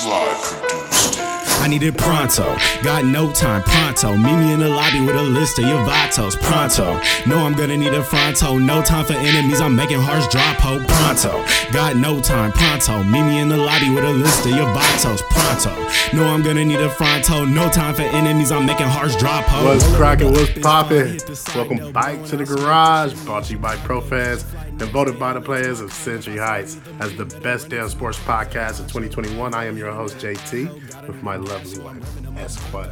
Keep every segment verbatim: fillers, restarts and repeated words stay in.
Slide produced it. I need it pronto, got no time, pronto. Meet me in the lobby with a list of your vatos, pronto. No, I'm gonna need a fronto, no time for enemies, I'm making hearts drop, ho, pronto. Got no time, pronto. Meet me in the lobby with a list of your vatos, pronto. No, I'm gonna need a fronto, no time for enemies, I'm making hearts drop, ho. What's cracking, what's popping? Welcome back to the garage, brought to you by Profes and voted by the players of Century Heights as the best damn sports podcast of twenty twenty-one. I am your host, J T, with my lovely wife, Esquire.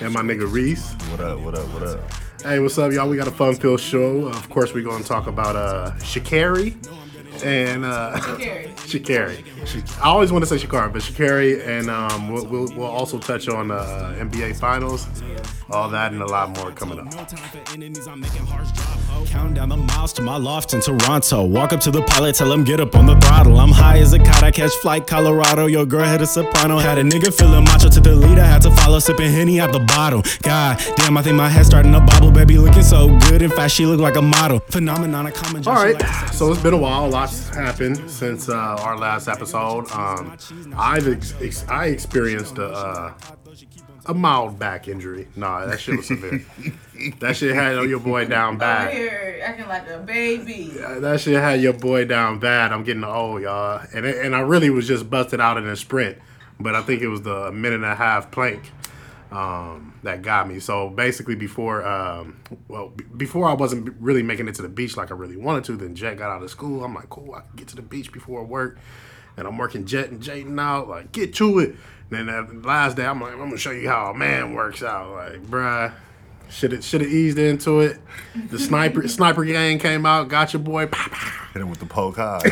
And my nigga Reese. What up, what up, what up? Hey, what's up, y'all? We got a fun-filled show. Of course, we're going to talk about uh, Sha'Carri and... Uh, Sha'Carri. Sha'Carri. I always want to say Sha'Carri, but Sha'Carri. And um, we'll, we'll, we'll also touch on uh, N B A Finals. All that and a lot more coming up. Count down the miles to my loft in Toronto. Walk up to the pilot, tell him get up on the throttle. I'm high as a kite, I catch flight Colorado. Your girl had a soprano, had a nigga feeling macho. To the lead, I had to follow, sipping Henny out the bottle. God damn, I think my head's starting to bobble. Baby looking so good, in fact, she looked like a model. Phenomenon, a common. All right, so it's been a while. Lots happened since uh, our last episode. Um, I've ex- ex- I experienced a. Uh, A mild back injury. Nah, that shit was severe. That shit had your boy down bad. Here, acting like a baby. Yeah, that shit had your boy down bad. I'm getting old, y'all. And it, and I really was just busted out in a sprint. But I think it was the minute and a half plank um, that got me. So basically before, um, well, b- before I wasn't really making it to the beach like I really wanted to. Then Jet got out of school. I'm like, cool, I can get to the beach before work. And I'm working Jet and Jaden out. Like, get to it. Then that last day, I'm like, I'm going to show you how a man works out. Like, bruh, should have should have eased into it. The sniper sniper gang came out, got your boy. Pow, pow. Hit him with the poke high.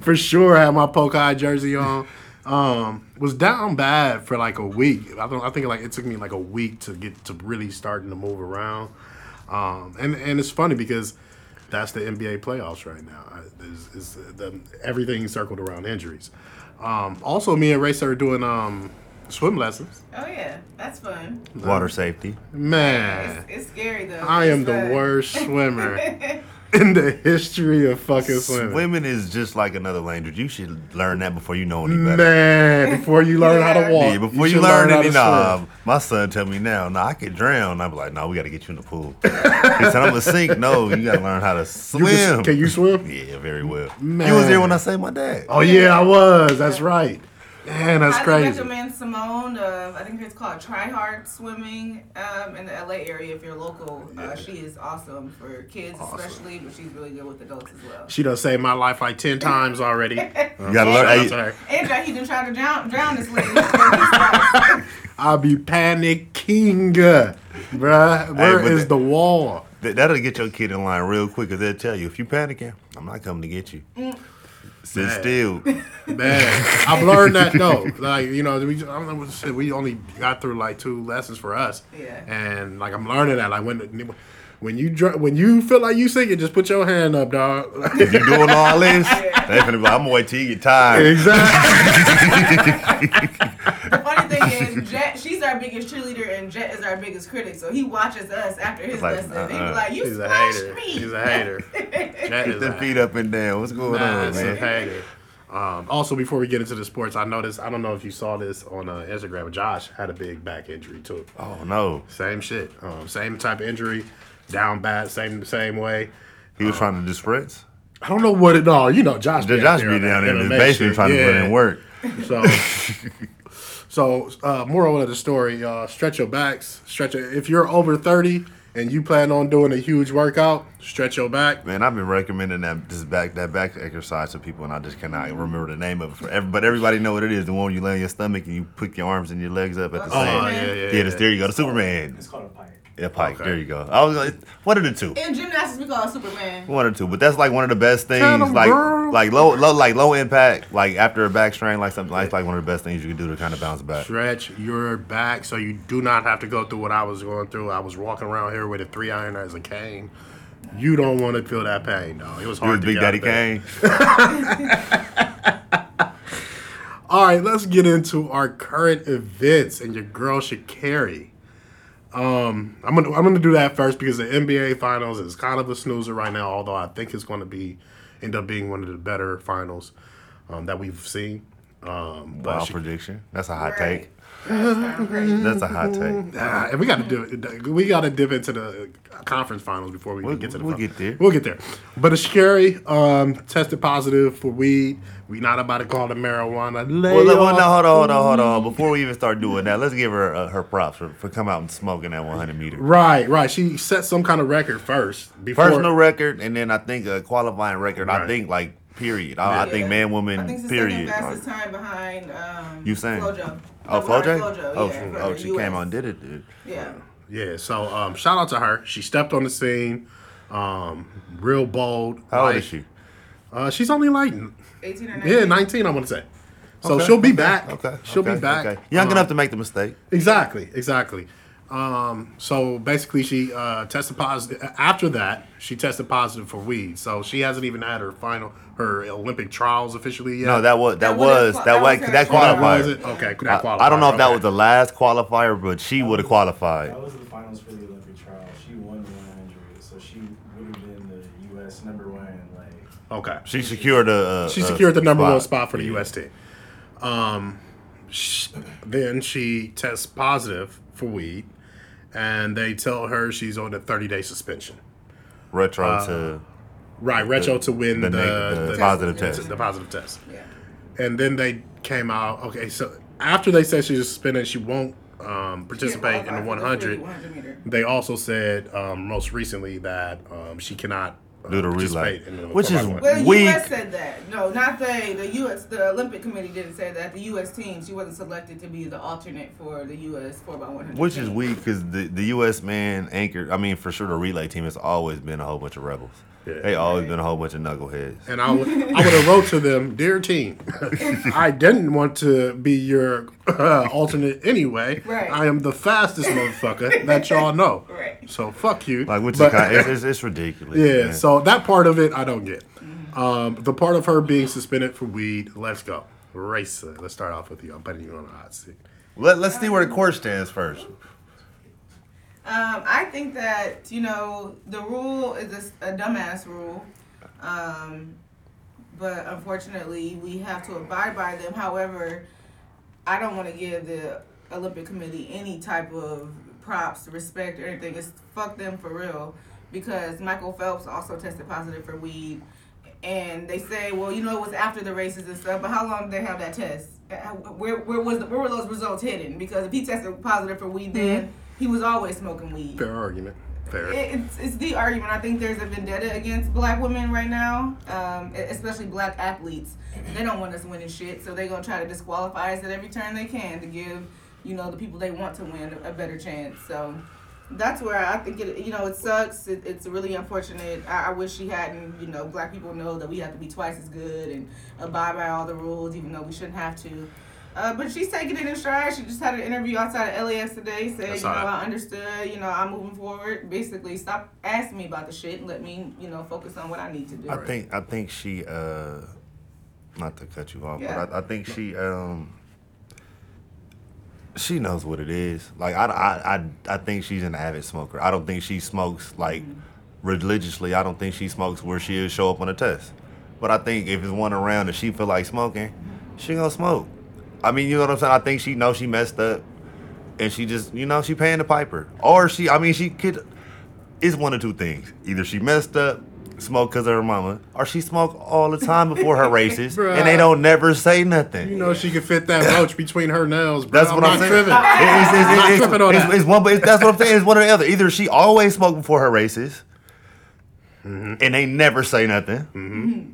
For sure, I had my poke high jersey on. Um, was down bad for like a week. I, don't, I think like it took me like a week to get to really starting to move around. Um, and, and it's funny because that's the N B A playoffs right now. I, it's, it's, the, everything circled around injuries. Um, also, me and Racer are doing um, swim lessons. Oh, yeah. That's fun. Water safety. Man. It's, it's scary, though. I am fun. The worst swimmer in the history of fucking swimming. Swimming is just like another language. You should learn that before you know any better. Man, before you learn yeah. how to walk. Yeah, before you, you learn, learn any. Nah, my son tell me now, nah, I can drown. I'm like, nah, we got to get you in the pool. He said, I'm going to sink. No, you got to learn how to swim. You can, can you swim? Yeah, very well. Man. You was there when I saved my dad. Oh, yeah, yeah I was. That's right. Man, that's I crazy. I recommend Simone. Uh, I think it's called Tryhard Swimming um, in the L A area. If you're local, uh, yeah. She is awesome for kids, awesome. Especially, but she's really good with adults as well. She done saved my life like ten times already. You gotta learn. Sorry, Andrew, he done tried to drown, drown this lady. I'll be panicking, bruh. Where hey, is the, the wall? Th- that'll get your kid in line real quick, cause they'll tell you if you panicking, I'm not coming to get you. Mm. Sit still. Man, I've learned that though. Like you know, we I don't know, we only got through like two lessons for us. Yeah. And like I'm learning that like when when you when you feel like you sinking, just put your hand up, dog. If you're doing all this, yeah. they finna be like, I'm gonna wait till you get tired. Exactly. The funny thing is, Jet, she's our biggest cheerleader, and Jet is our biggest critic. So he watches us after his like, lesson. Uh-uh. He be like, "You he's splashed a me." He's a hater. Jet is the feet up and down. What's going nah, on, man? A hater. Um, also, before we get into the sports, I noticed, I don't know if you saw this on uh, Instagram, Josh had a big back injury too. Oh, no. Same shit. Um, same type of injury. Down bad, same same way. He was um, trying to do sprints? I don't know what it all. You know, Josh be Josh be down there in his basement trying yeah. to put in work. So, so uh, moral of the story, y'all, uh, stretch your backs. Stretch your, if you're over thirty and you plan on doing a huge workout, stretch your back. Man, I've been recommending that this back that back exercise to people, and I just cannot remember the name of it. For every, but everybody know what it is, the one you lay on your stomach and you put your arms and your legs up at the oh, same time. Yeah, yeah, yeah, yeah. There you go, the Superman. It's called a pike. Yeah, pike. Okay. There you go. I was like, one of the two. In gymnastics, we call it Superman. One or two, but that's like one of the best things. Them, like, girl. like low, low, like low impact. Like after a back strain, like something like, like one of the best things you can do to kind of bounce back. Stretch your back so you do not have to go through what I was going through. I was walking around here with a three iron as a cane. You don't want to feel that pain, though. It was hard. You're to Big get Daddy Kane. All right, let's get into our current events and your girl Sha'Carri. Um, I'm gonna I'm gonna do that first because the N B A Finals is kind of a snoozer right now. Although I think it's going to be end up being one of the better finals um, that we've seen. Um, but Wild she, prediction. That's a hot right. take. That's a hot take. Uh, and we got to do it. We got to dip into the conference finals before we we'll, can get to the. We'll finals. get there. We'll get there. But Sha'Carri um, tested positive for weed. We not about to call it marijuana. Well, well, no, hold on, hold on, hold on. Before we even start doing that, let's give her uh, her props for, for coming out and smoking that one hundred meter. Right, right. She set some kind of record first. Before. Personal record, and then I think a qualifying record. Right. I think like. Period. I, yeah. I think man, woman. I think it's the period. Fastest time behind. Um, you saying? Flo-Jo. Oh, Flo-Jo. Flo-Jo, oh, yeah, oh, she U S came on, did it, dude. Yeah. Yeah. So, um, shout out to her. She stepped on the scene. Um, real bold. How like, old is she? Uh, she's only like eighteen or nineteen. Yeah, nineteen. I want to say. So okay. she'll be okay. back. Okay. She'll okay. be back. Okay. Young um, enough to make the mistake. Exactly. Exactly. Um, so basically she, uh, tested positive after that, she tested positive for weed. So she hasn't even had her final, her Olympic trials officially yet. No, that was, that, that was, that, that was, that, that qualifier. That okay. That qualifier. I, I don't know if okay. that was the last qualifier, but she would have qualified. That was the finals for the Olympic trials. She won one injury. So she would have been the U S number one. In like, okay. She secured a, a she secured a the number spot. one spot for the yeah. U S team. Um, she, then she tests positive for weed. And they tell her she's on a thirty-day suspension. Retro uh, to... Right, retro the, to win the, the, the, the, the positive the, test. The positive test. Yeah. And then they came out... Okay, so after they said she's suspended, she won't um, participate she in the one hundred. one hundred meter. They also said um, most recently that um, she cannot... Do the relay, which is weak. Well, the U S said that. No, not they. The U S, the Olympic Committee didn't say that. The U S team, she wasn't selected to be the alternate for the U S four by one hundred. Which team. Is weak because the, the U S man anchored. I mean, for sure, the relay team has always been a whole bunch of rebels. Yeah. They always right. been a whole bunch of knuckleheads. And I would, I would have wrote to them, dear team, I didn't want to be your uh, alternate anyway. Right. I am the fastest motherfucker that y'all know. Right. So fuck you. Like which but, kind of, it's, it's ridiculous. Yeah. Man. So that part of it I don't get. Um, the part of her being suspended for weed. Let's go, Racer. Let's start off with you. I'm putting you on a hot seat. Let Let's see where the court stands first. Um, I think that, you know, the rule is a, a dumbass rule, um, but unfortunately we have to abide by them. However, I don't want to give the Olympic Committee any type of props, respect, or anything. It's fuck them for real, because Michael Phelps also tested positive for weed, and they say, well, you know, it was after the races and stuff, but how long did they have that test? Where where was the, where were those results hidden? Because if he tested positive for weed then... Mm-hmm. He was always smoking weed. Fair argument. Fair. It, it's, it's the argument. I think there's a vendetta against black women right now, um, especially black athletes. They don't want us winning shit, so they're going to try to disqualify us at every turn they can to give, you know, the people they want to win a better chance. So that's where I think, it, you know, it sucks. It, it's really unfortunate. I, I wish she hadn't, you know, black people know that we have to be twice as good and abide by all the rules, even though we shouldn't have to. Uh, but she's taking it in stride. She just had an interview outside of L A X today, said, you know, I understood, you know, I'm moving forward. Basically, stop asking me about the shit and let me, you know, focus on what I need to do. I right. think I think she, uh, not to cut you off, yeah. but I, I think she, um, she knows what it is. Like, I, I, I, I think she's an avid smoker. I don't think she smokes, like, mm-hmm. religiously. I don't think she smokes where she'll show up on a test. But I think if it's one around and she feel like smoking, mm-hmm. she gonna smoke. I mean, you know what I'm saying? I think she knows she messed up, and she just, you know, she paying the piper. Or she, I mean, she could, it's one of two things. Either she messed up, smoked because of her mama, or she smoked all the time before her races, and they don't never say nothing. You know she could fit that roach between her nails, bro. That's what I'm, I'm saying. Tripping. It's, it's, it's, not it's, tripping on it's, that. It's one, but it's, that's what I'm saying. It's one or the other. Either she always smoked before her races, mm-hmm. and they never say nothing, mm-hmm.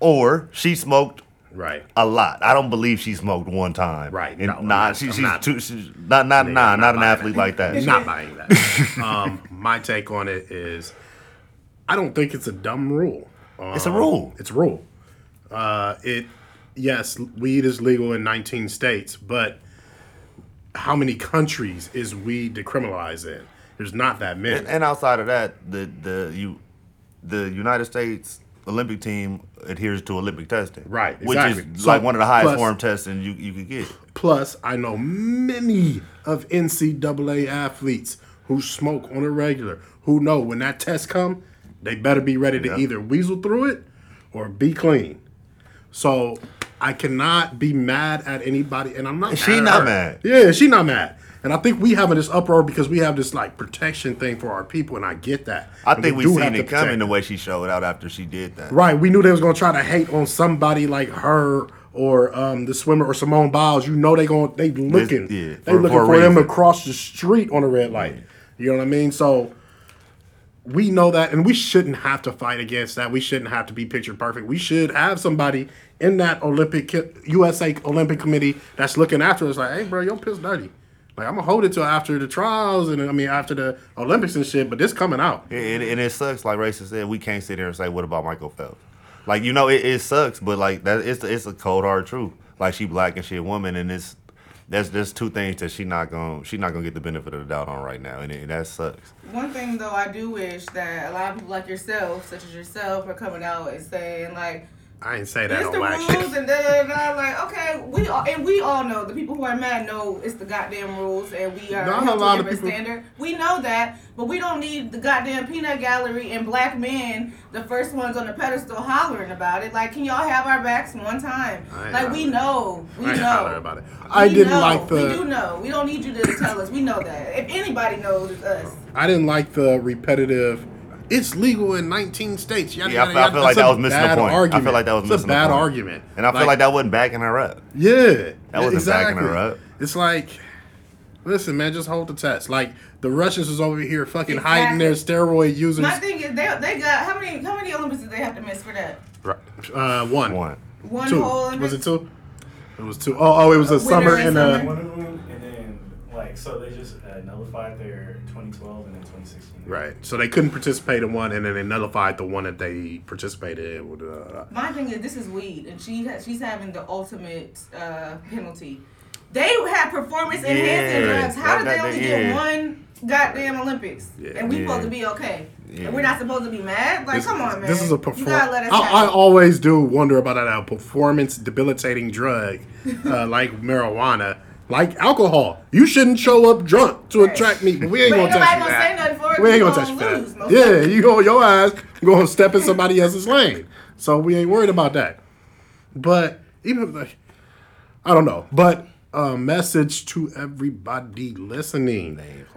or she smoked Right, a lot. I don't believe she smoked one time. Right, and no, nah, she, she's not, too, she's not, not, man, nah, not, not an athlete that. like that. Not buying that. um, my take on it is, I don't think it's a dumb rule. Um, it's a rule. It's a rule. Uh, it, yes, weed is legal in nineteen states, but how many countries is weed decriminalized in? There's not that many. And, and outside of that, the the you, the United States Olympic team adheres to Olympic testing. Right, exactly. Which is so, like one of the highest plus, form testing you, you could get. Plus, I know many of N C double A athletes who smoke on a regular, who know when that test come, they better be ready to yeah. either weasel through it or be clean. So I cannot be mad at anybody, and I'm not. She not her. mad. Yeah, she not mad. And I think we having this uproar because we have this like protection thing for our people, and I get that. I and think we, we seen it coming the way she showed out after she did that. Right, we knew they was gonna try to hate on somebody like her or um, the swimmer or Simone Biles. You know they going they looking, yeah, they for, looking for, for them across the street on a red light. Yeah. You know what I mean? So we know that, and we shouldn't have to fight against that. We shouldn't have to be picture perfect. We should have somebody in that Olympic U S A Olympic Committee that's looking after us. Like, hey, bro, your piss dirty. Like, I'm going to hold it till after the trials and, I mean, after the Olympics and shit, but this coming out. And, and it sucks, like Rachel said, we can't sit here and say, what about Michael Phelps? Like, you know, it, it sucks, but, like, that it's it's a cold, hard truth. Like, she black and she a woman, and it's that's there's two things that she not going she not gonna get the benefit of the doubt on right now, and, it, and that sucks. One thing, though, I do wish that a lot of people like yourself, such as yourself, are coming out and saying, like, I didn't say that it's on wax. It's the rules and da da da. Like, okay, we all and we all know the people who are mad know it's the goddamn rules, and we are not a lot of people. Standard. We know that, but we don't need the goddamn peanut gallery and black men, the first ones on the pedestal hollering about it. Like, can y'all have our backs one time? Like, we know, we I know. Hollering about it. I we didn't know. like the. We do know. We don't need you to tell us. We know that. If anybody knows, it's us. I didn't like the repetitive. It's legal in nineteen states. Yada, yeah, I feel, yada, I feel like that was missing the point. Argument. I feel like that was it's missing the point. It's a bad argument. And I feel like, like that wasn't backing her up. Yeah. That wasn't exactly. backing her up. It's like, listen, man, just hold the test. Like, the Russians was over here fucking exactly. hiding their steroid users. My thing is, they they got, how many how many Olympics did they have to miss for that? Right. Uh, one. One. One two. whole Olympics? Was it two? It was two. Oh, oh it was a, a summer and a... One of them, and then, like, so they just uh, nullified their twenty twelve and then twenty sixteen. Right, so they couldn't participate in one, and then they nullified the one that they participated in. My thing is, this is weed, and she ha- she's having the ultimate uh, penalty. They had performance enhancing yeah. drugs. How did they only get yeah. one goddamn Olympics? Yeah. And we yeah. supposed to be okay? Yeah. And we're not supposed to be mad? Like, this, come on, man. This is a performance. You gotta let us I, I always do wonder about that, that performance debilitating drug, uh, like marijuana. Like alcohol, you shouldn't show up drunk to a track meet. But we ain't but gonna touch you. That. Say we ain't gonna, gonna touch you. That. Yeah, you go your ass gonna step in somebody else's lane. So we ain't worried about that. But even like, I don't know. But a message to everybody listening: they ain't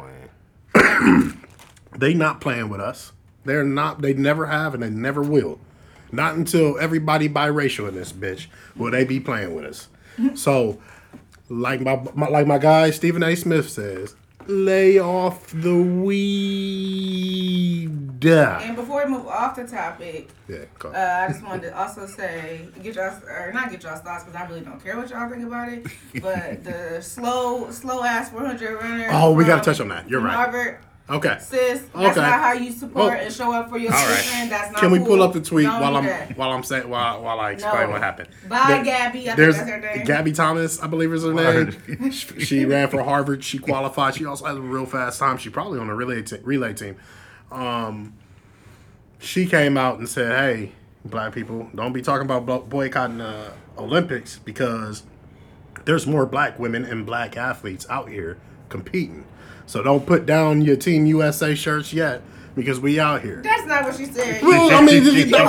playing. They not playing with us. They're not. They never have, and they never will. Not until everybody biracial in this bitch will they be playing with us. So. Like my, my like my guy Stephen A. Smith says, lay off the weed. And before we move off the topic, yeah, cool. uh, I just wanted to also say, get y'all or not get y'all thoughts because I really don't care what y'all think about it. But the slow slow ass four hundred runner. Oh, we gotta touch on that. You're right. Harvard, okay. Sis, that's okay. not how you support oh. and show up for your All children. Right. That's not Can we cool. pull up the tweet Don't while I'm that. while I'm saying while while I explain no. what happened? Bye, there, Gabby. I think that's her name. Gabby Thomas, I believe is her name. She ran for Harvard. She qualified. She also has a real fast time. She probably on a relay t- relay team. Um, she came out and said, "Hey, black people, don't be talking about boycotting the uh, Olympics because there's more black women and black athletes out here competing." So don't put down your Team U S A shirts yet because we out here. That's not what she said. Well, I mean, that was, that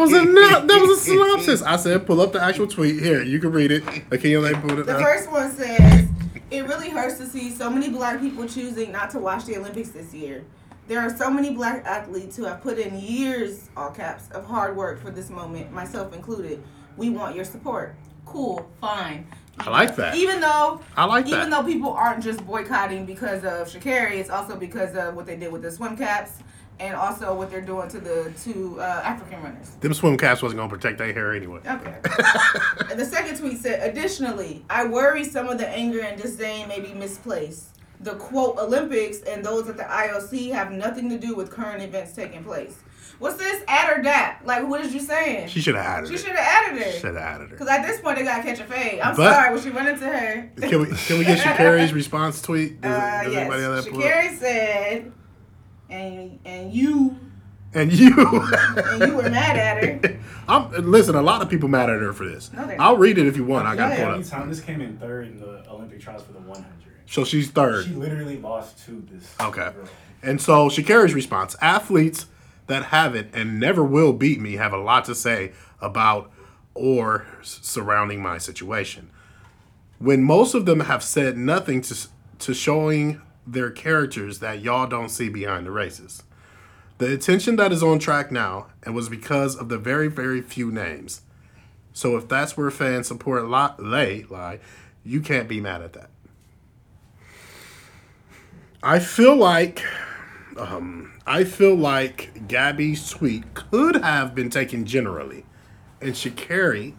was a that was a synopsis. I said, pull up the actual tweet. Here, you can read it. Akeem, pull it. The first one says, "It really hurts to see so many black people choosing not to watch the Olympics this year. There are so many black athletes who have put in years, all caps, of hard work for this moment, myself included. We want your support." Cool, fine. I like that. Even though I like that. Even though people aren't just boycotting because of Sha'Carri, it's also because of what they did with the swim caps and also what they're doing to the two uh, African runners. Them swim caps wasn't going to protect their hair anyway. Okay. The second tweet said, "Additionally, I worry some of the anger and disdain may be misplaced. The quote Olympics and those at the I O C have nothing to do with current events taking place." What's this? Add or dat? Like, what is you saying? She should have added she it. She should have added it. She should have added it. Because at this point, they got to catch a fade. I'm but, sorry, when she went into her. Can we can we get Sha'Carri's response tweet? Does, uh, does yes. anybody have that Sha'Carri said, and, and you And you and you were mad at her. I'm listen, a lot of people mad at her for this. No, I'll read it if you want. I got caught up. Time. This came in third in the Olympic trials for the one hundred. So she's third. She literally lost to this. Okay. Girl. And so Sha'Carri's response: athletes that haven't and never will beat me have a lot to say about or surrounding my situation. When most of them have said nothing to to showing their characters that y'all don't see behind the races. The attention that is on track now, and was because of the very, very few names. So if that's where fan support lie, lay, lie, you can't be mad at that. I feel like, um, I feel like Gabby's tweet could have been taken generally, and Sha'Carri,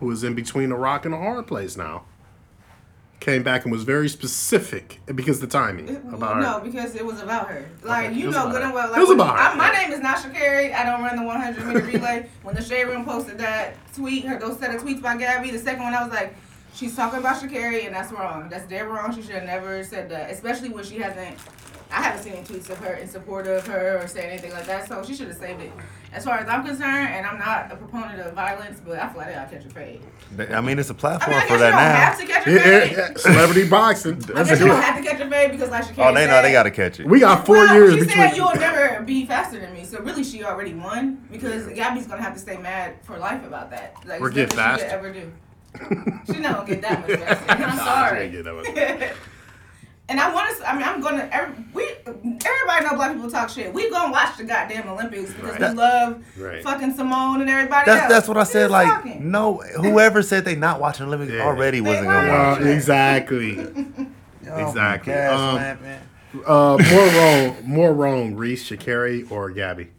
who is in between a rock and a hard place now, came back and was very specific because the timing it, about no, her. No, because it was about her. Like, okay, you know good and well. Like, it was about her. I, my name is not Sha'Carri. I don't run the one hundred meter relay. When the Shade Room posted that tweet, her those set of tweets by Gabby, the second one, I was like, she's talking about Sha'Carri, and that's wrong. That's dead wrong. She should have never said that, especially when she hasn't. I haven't seen any tweets of her in support of her or said anything like that, so she should have saved it. As far as I'm concerned, and I'm not a proponent of violence, but I feel like I'll catch a fade. I mean, it's a platform I mean, I for that now. You don't have to catch a fade. Yeah, yeah. Celebrity boxing. That's I guess you don't have to catch a fade because like Sha'Carri Oh, they said, know they got to catch it. We got four well, years she between. She said you'll never be faster than me, so really she already won because Gabby's going to have to stay mad for life about that. Like, or get faster. She ever do. She's not going to get that much faster. I'm sorry. She ain't get that much. And I want to. I mean, I'm gonna. Every, we everybody know black people talk shit. We gonna watch the goddamn Olympics because right. we love right. fucking Simone and everybody that's, else. That's what I said. Like, talking. no, whoever said they not watching Olympics yeah. already they wasn't gonna watch. Well, exactly, oh, exactly. Gosh, um, man, man. Uh, more wrong, more wrong. Reese, Sha'Carri, or Gabby?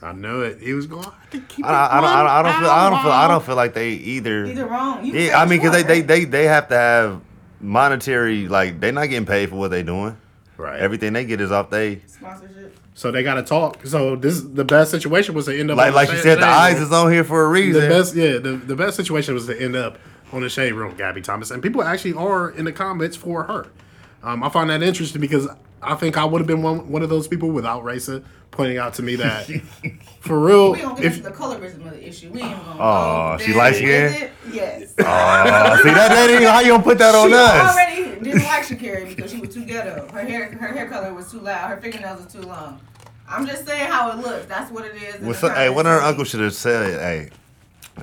I knew it. He was going to keep I, it I, don't, I, don't, I don't feel. I don't feel. I don't feel like they either. Either wrong. You yeah, I mean, because they, they, they, they have to have monetary. Like they're not getting paid for what they're doing. Right. Everything they get is off they sponsorship. So they got to talk. So this the best situation was to end up like on like the you said. The eyes is on here for a reason. The best, yeah. The, the best situation was to end up on the Shade Room, Gabby Thomas, and people actually are in the comments for her. Um, I find that interesting because I think I would have been one one of those people without Raisa pointing out to me that, for real, we don't get if, into the colorism of the issue. We ain't gonna oh, go she likes you. Yes. Oh, uh, see that, that ain't how you gonna put that on she us. She already didn't like Sha'Carri because she was too ghetto. Her hair, her hair color was too loud. Her fingernails was too long. I'm just saying how it looks. That's what it is. Well, so, hey, one of her uncles should have said, "Hey,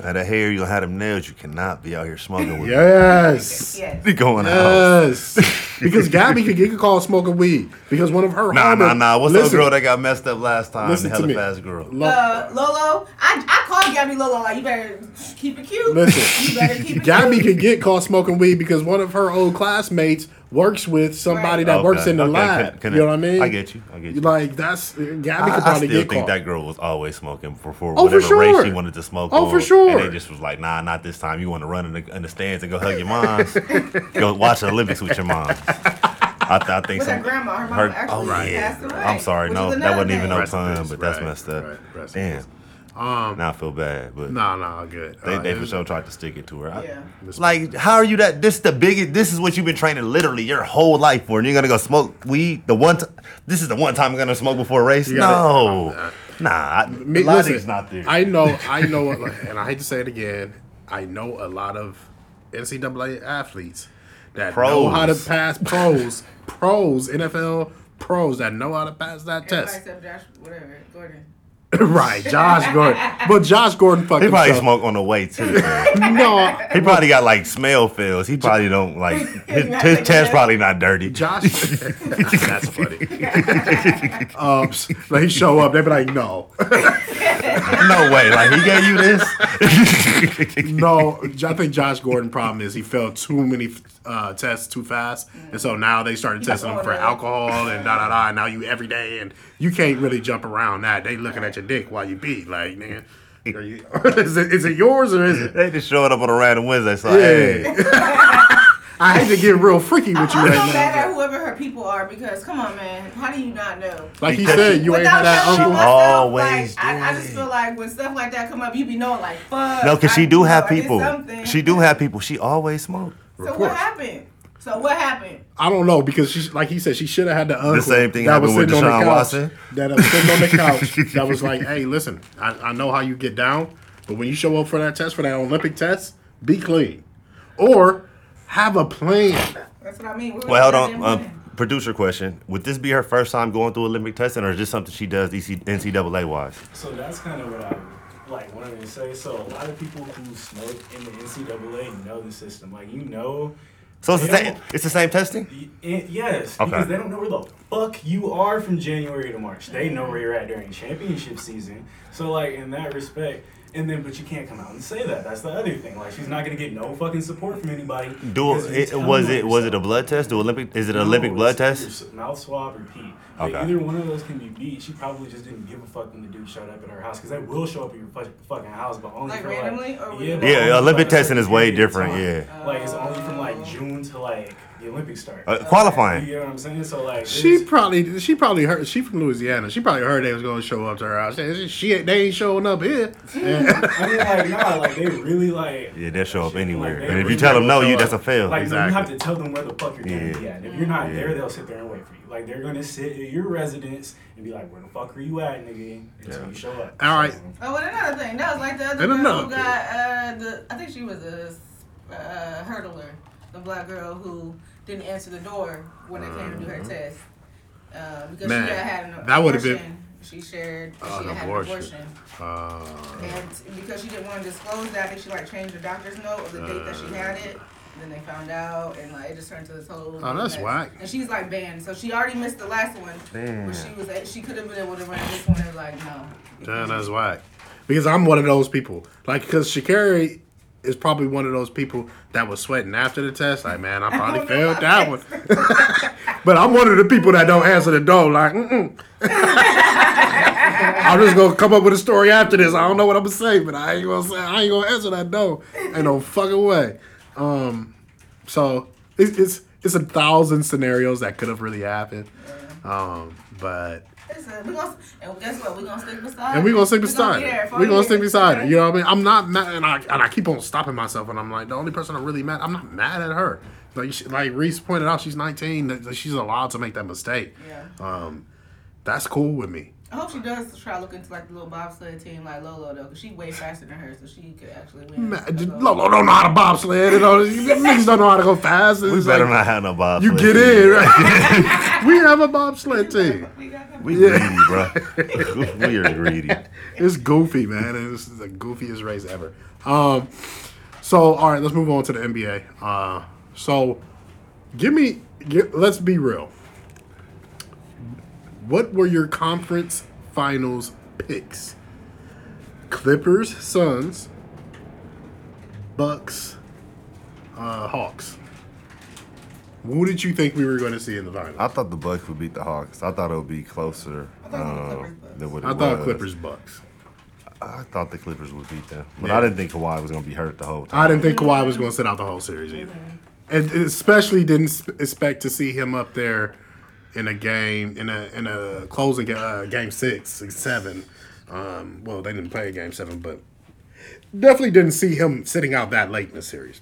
had a hair, you had them nails. You cannot be out here smoking weed." Yes. yes. Going out. Yes. Because Gabby could get called smoking weed. Because one of her Nah, nah, nah. What's listen, that girl that got messed up last time? Listen Hella to me. Fast girl. Uh, Lolo. I, I called Gabby Lolo. Like, you better keep it cute. Listen. You better keep it Gabby cute. Could get called smoking weed because one of her old classmates works with somebody right. that okay. works in the okay. lab. Can, can you know what I mean? I get you. I get you. Like, that's, Gabby I, could probably get I still get think caught. That girl was always smoking for, for oh, whatever for sure. race she wanted to smoke. Oh, on, for sure. And they just was like, nah, not this time. You want to run in the, in the stands and go hug your moms. Go watch the Olympics with your mom. I, th- I think with some, her grandma. Her mom her, actually oh, right. passed away. I'm sorry. No, that wasn't thing. Even no time, but right, that's messed up. Right, right, damn. Right. Um, now I feel bad, but no, nah, no, nah, good. They, uh, they for sure tried to stick it to her. I, yeah. Like, how are you that? This the biggest. This is what you've been training literally your whole life for, and you're gonna go smoke weed. The one. T- this is the one time I'm gonna smoke before a race. No, it. nah. Me, listen, not there. I know, I know, and I hate to say it again. I know a lot of N C double A athletes that pros. know how to pass pros, pros, N F L pros that know how to pass that Everybody test. Except Josh, whatever, Gordon. Right, Josh Gordon. But Josh Gordon fucking He probably sucked. Smoked on the way, too. No. He probably got, like, smell fails. He probably don't, like, his, his test probably not dirty. Josh. That's funny. um, like, he show up, they be like, no. No way. Like, he gave you this? No. I think Josh Gordon's problem is he failed too many uh, tests too fast. And so now they started testing him for alcohol and da-da-da. And now you every day and... You can't really jump around that. They looking at your dick while you beat. Like, man, are you, is, it, is it yours or is it? They just showed up on a random Wednesday. So yeah. Hey. I hate to get real freaky with you right now. I'm mad at whoever her people are because, come on, man, how do you not know? Like he said, you ain't that uncle. Always. Like, I, I just feel like when stuff like that come up, you be knowing like, fuck. No, because she do have people. She do have people. She always smoked. So what happened? So what happened? I don't know, because she, like he said, she should have had the uncle. The same thing happened with Deshaun Watson. That was sitting on the couch. That was like, hey, listen, I, I know how you get down, but when you show up for that test, for that Olympic test, be clean. Or have a plan. That's what I mean. We're well, hold on. Uh, producer question. Would this be her first time going through Olympic testing, or is this something she does N C double A-wise? So that's kind of what I like wanted to say. So a lot of people who smoke in the N C double A know the system. Like, you know. So it's the same, it's the same testing? It, yes, okay. Because they don't know where the fuck you are from January to March. They know where you're at during championship season. So, like, in that respect... And then, but you can't come out and say that. That's the other thing. Like, she's not gonna get no fucking support from anybody. Do it, was it was it a blood test? Do Olympic is it an no, Olympic blood test? Mouth swab, repeat. Okay. But either one of those can be beat. She probably just didn't give a fuck when the dude showed up at her house, because they will show up at your fucking house, but only like for randomly. Like, yeah, yeah, yeah Olympic like, testing is way different. Time. Yeah. Like it's only from like June to like the Olympics start. Uh, qualifying. You know what I'm saying? So like she probably she probably heard she from Louisiana. She probably heard they was gonna show up to her house. She, she they ain't showing up here. And, I mean, like, nah, like, they really, like... Yeah, they'll show up anywhere. Like, and if you tell them no, you, that's a fail. Like, exactly. You have to tell them where the fuck you're going to be at. And if you're not yeah. there, they'll sit there and wait for you. Like, they're going to sit at your residence and be like, where the fuck are you at, nigga? Until yeah. you show up. All right. Oh, well, another thing. That was like the other girl who got, uh, the, I think she was a uh, hurdler, the black girl who didn't answer the door when they came to do her test. Uh, because Man, she had had an abortion. That would have been... She shared uh, she had an abortion. abortion. Uh, and because she didn't want to disclose that, if she like changed her doctor's note or the uh, date that she had it, then they found out, and like it just turned to this whole. Oh, that's whack. And she's like banned, so she already missed the last one. Damn. She was she could have been able to run this one. And like no. Damn, that's whack. Because I'm one of those people. Like, because Sha'Carri is probably one of those people that was sweating after the test. Like, man, I probably I failed that one. But I'm one of the people that don't answer the door. Like, mm-mm. I'm just gonna come up with a story after this. I don't know what I'm gonna say, but I ain't gonna say. I ain't gonna answer that. No, ain't no fucking way. Um, so it's it's it's a thousand scenarios that could have really happened. Um, but Listen, we gonna, and guess what? We gonna stick beside her. And we gonna stick beside her. We gonna stick beside her. You know what I mean? I'm not mad, and I and I keep on stopping myself, and I'm like, the only person I'm really mad. I'm not mad at her. Like she, like Reese pointed out, she's nineteen. She's allowed to make that mistake. Yeah. Um, that's cool with me. I hope she does try to look into like the little bobsled team like Lolo though, because she's way faster than her, so she could actually win. Man, Lolo don't know how to bobsled. You know, niggas don't know how to go fast. It's we better like, not have no bobsled. You get in, right? We have a bobsled team. We greedy, yeah. bro. We are greedy. It's goofy, man. This is the goofiest race ever. Um, so all right, let's move on to the N B A. Uh, so give me, get, let's be real. What were your conference finals picks? Clippers, Suns, Bucks, uh, Hawks. Who did you think we were going to see in the finals? I thought the Bucks would beat the Hawks. I thought it would be closer um, than what it was. I thought Clippers, Bucks. I thought the Clippers would beat them. But yeah. I didn't think Kawhi was going to be hurt the whole time. I didn't think Kawhi was going to sit out the whole series either. And especially didn't expect to see him up there in a game, in a in a closing uh, game six, seven. Um, well, they didn't play game seven, but definitely didn't see him sitting out that late in the series.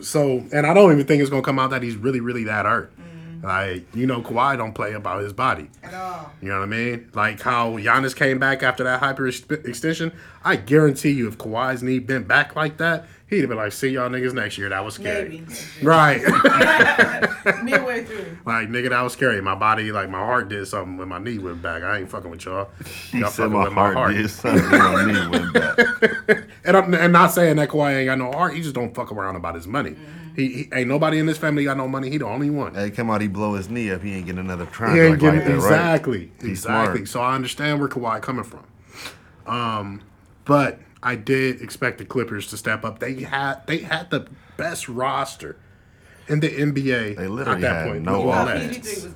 So, and I don't even think it's going to come out that he's really, really that hurt. Mm. Like, you know, Kawhi don't play about his body. At all. You know what I mean? Like how Giannis came back after that hyperextension. I guarantee you if Kawhi's knee bent back like that, he'd have been like, see y'all niggas next year. That was scary. Maybe. Right. Midway through. Like, nigga, that was scary. My body, like, my heart did something when my knee went back. I ain't fucking with y'all. Y'all fucking my with my heart. heart. Did something when my knee went back. And I'm and not saying that Kawhi ain't got no heart. He just don't fuck around about his money. Mm-hmm. He, he ain't nobody in this family got no money. He the only one. Hey, come out, he blow his knee up. He ain't getting another try. He ain't like getting like that, exactly. Right? He's exactly. Smart. So I understand where Kawhi coming from. Um, but I did expect the Clippers to step up. They had they had the best roster in the N B A they literally at that had point. No offense.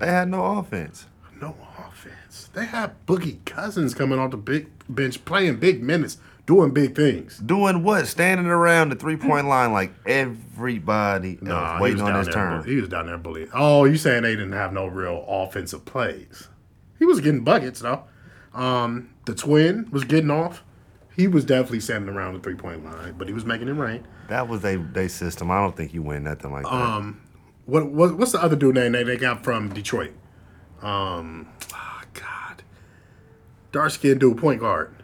They had no offense. No offense. They had Boogie Cousins coming off the big bench, playing big minutes, doing big things. Doing what? Standing around the three-point line like everybody else, nah, waiting on his turn. He was down there bullying. Oh, you saying they didn't have no real offensive plays. He was getting buckets, though. Um, the twin was getting off. He was definitely standing around the three-point line, but he was making it rain. That was they they system. I don't think you win nothing like that. Um, what, what what's the other dude name they, they got from Detroit? Um, oh God, dark skinned dude, point guard.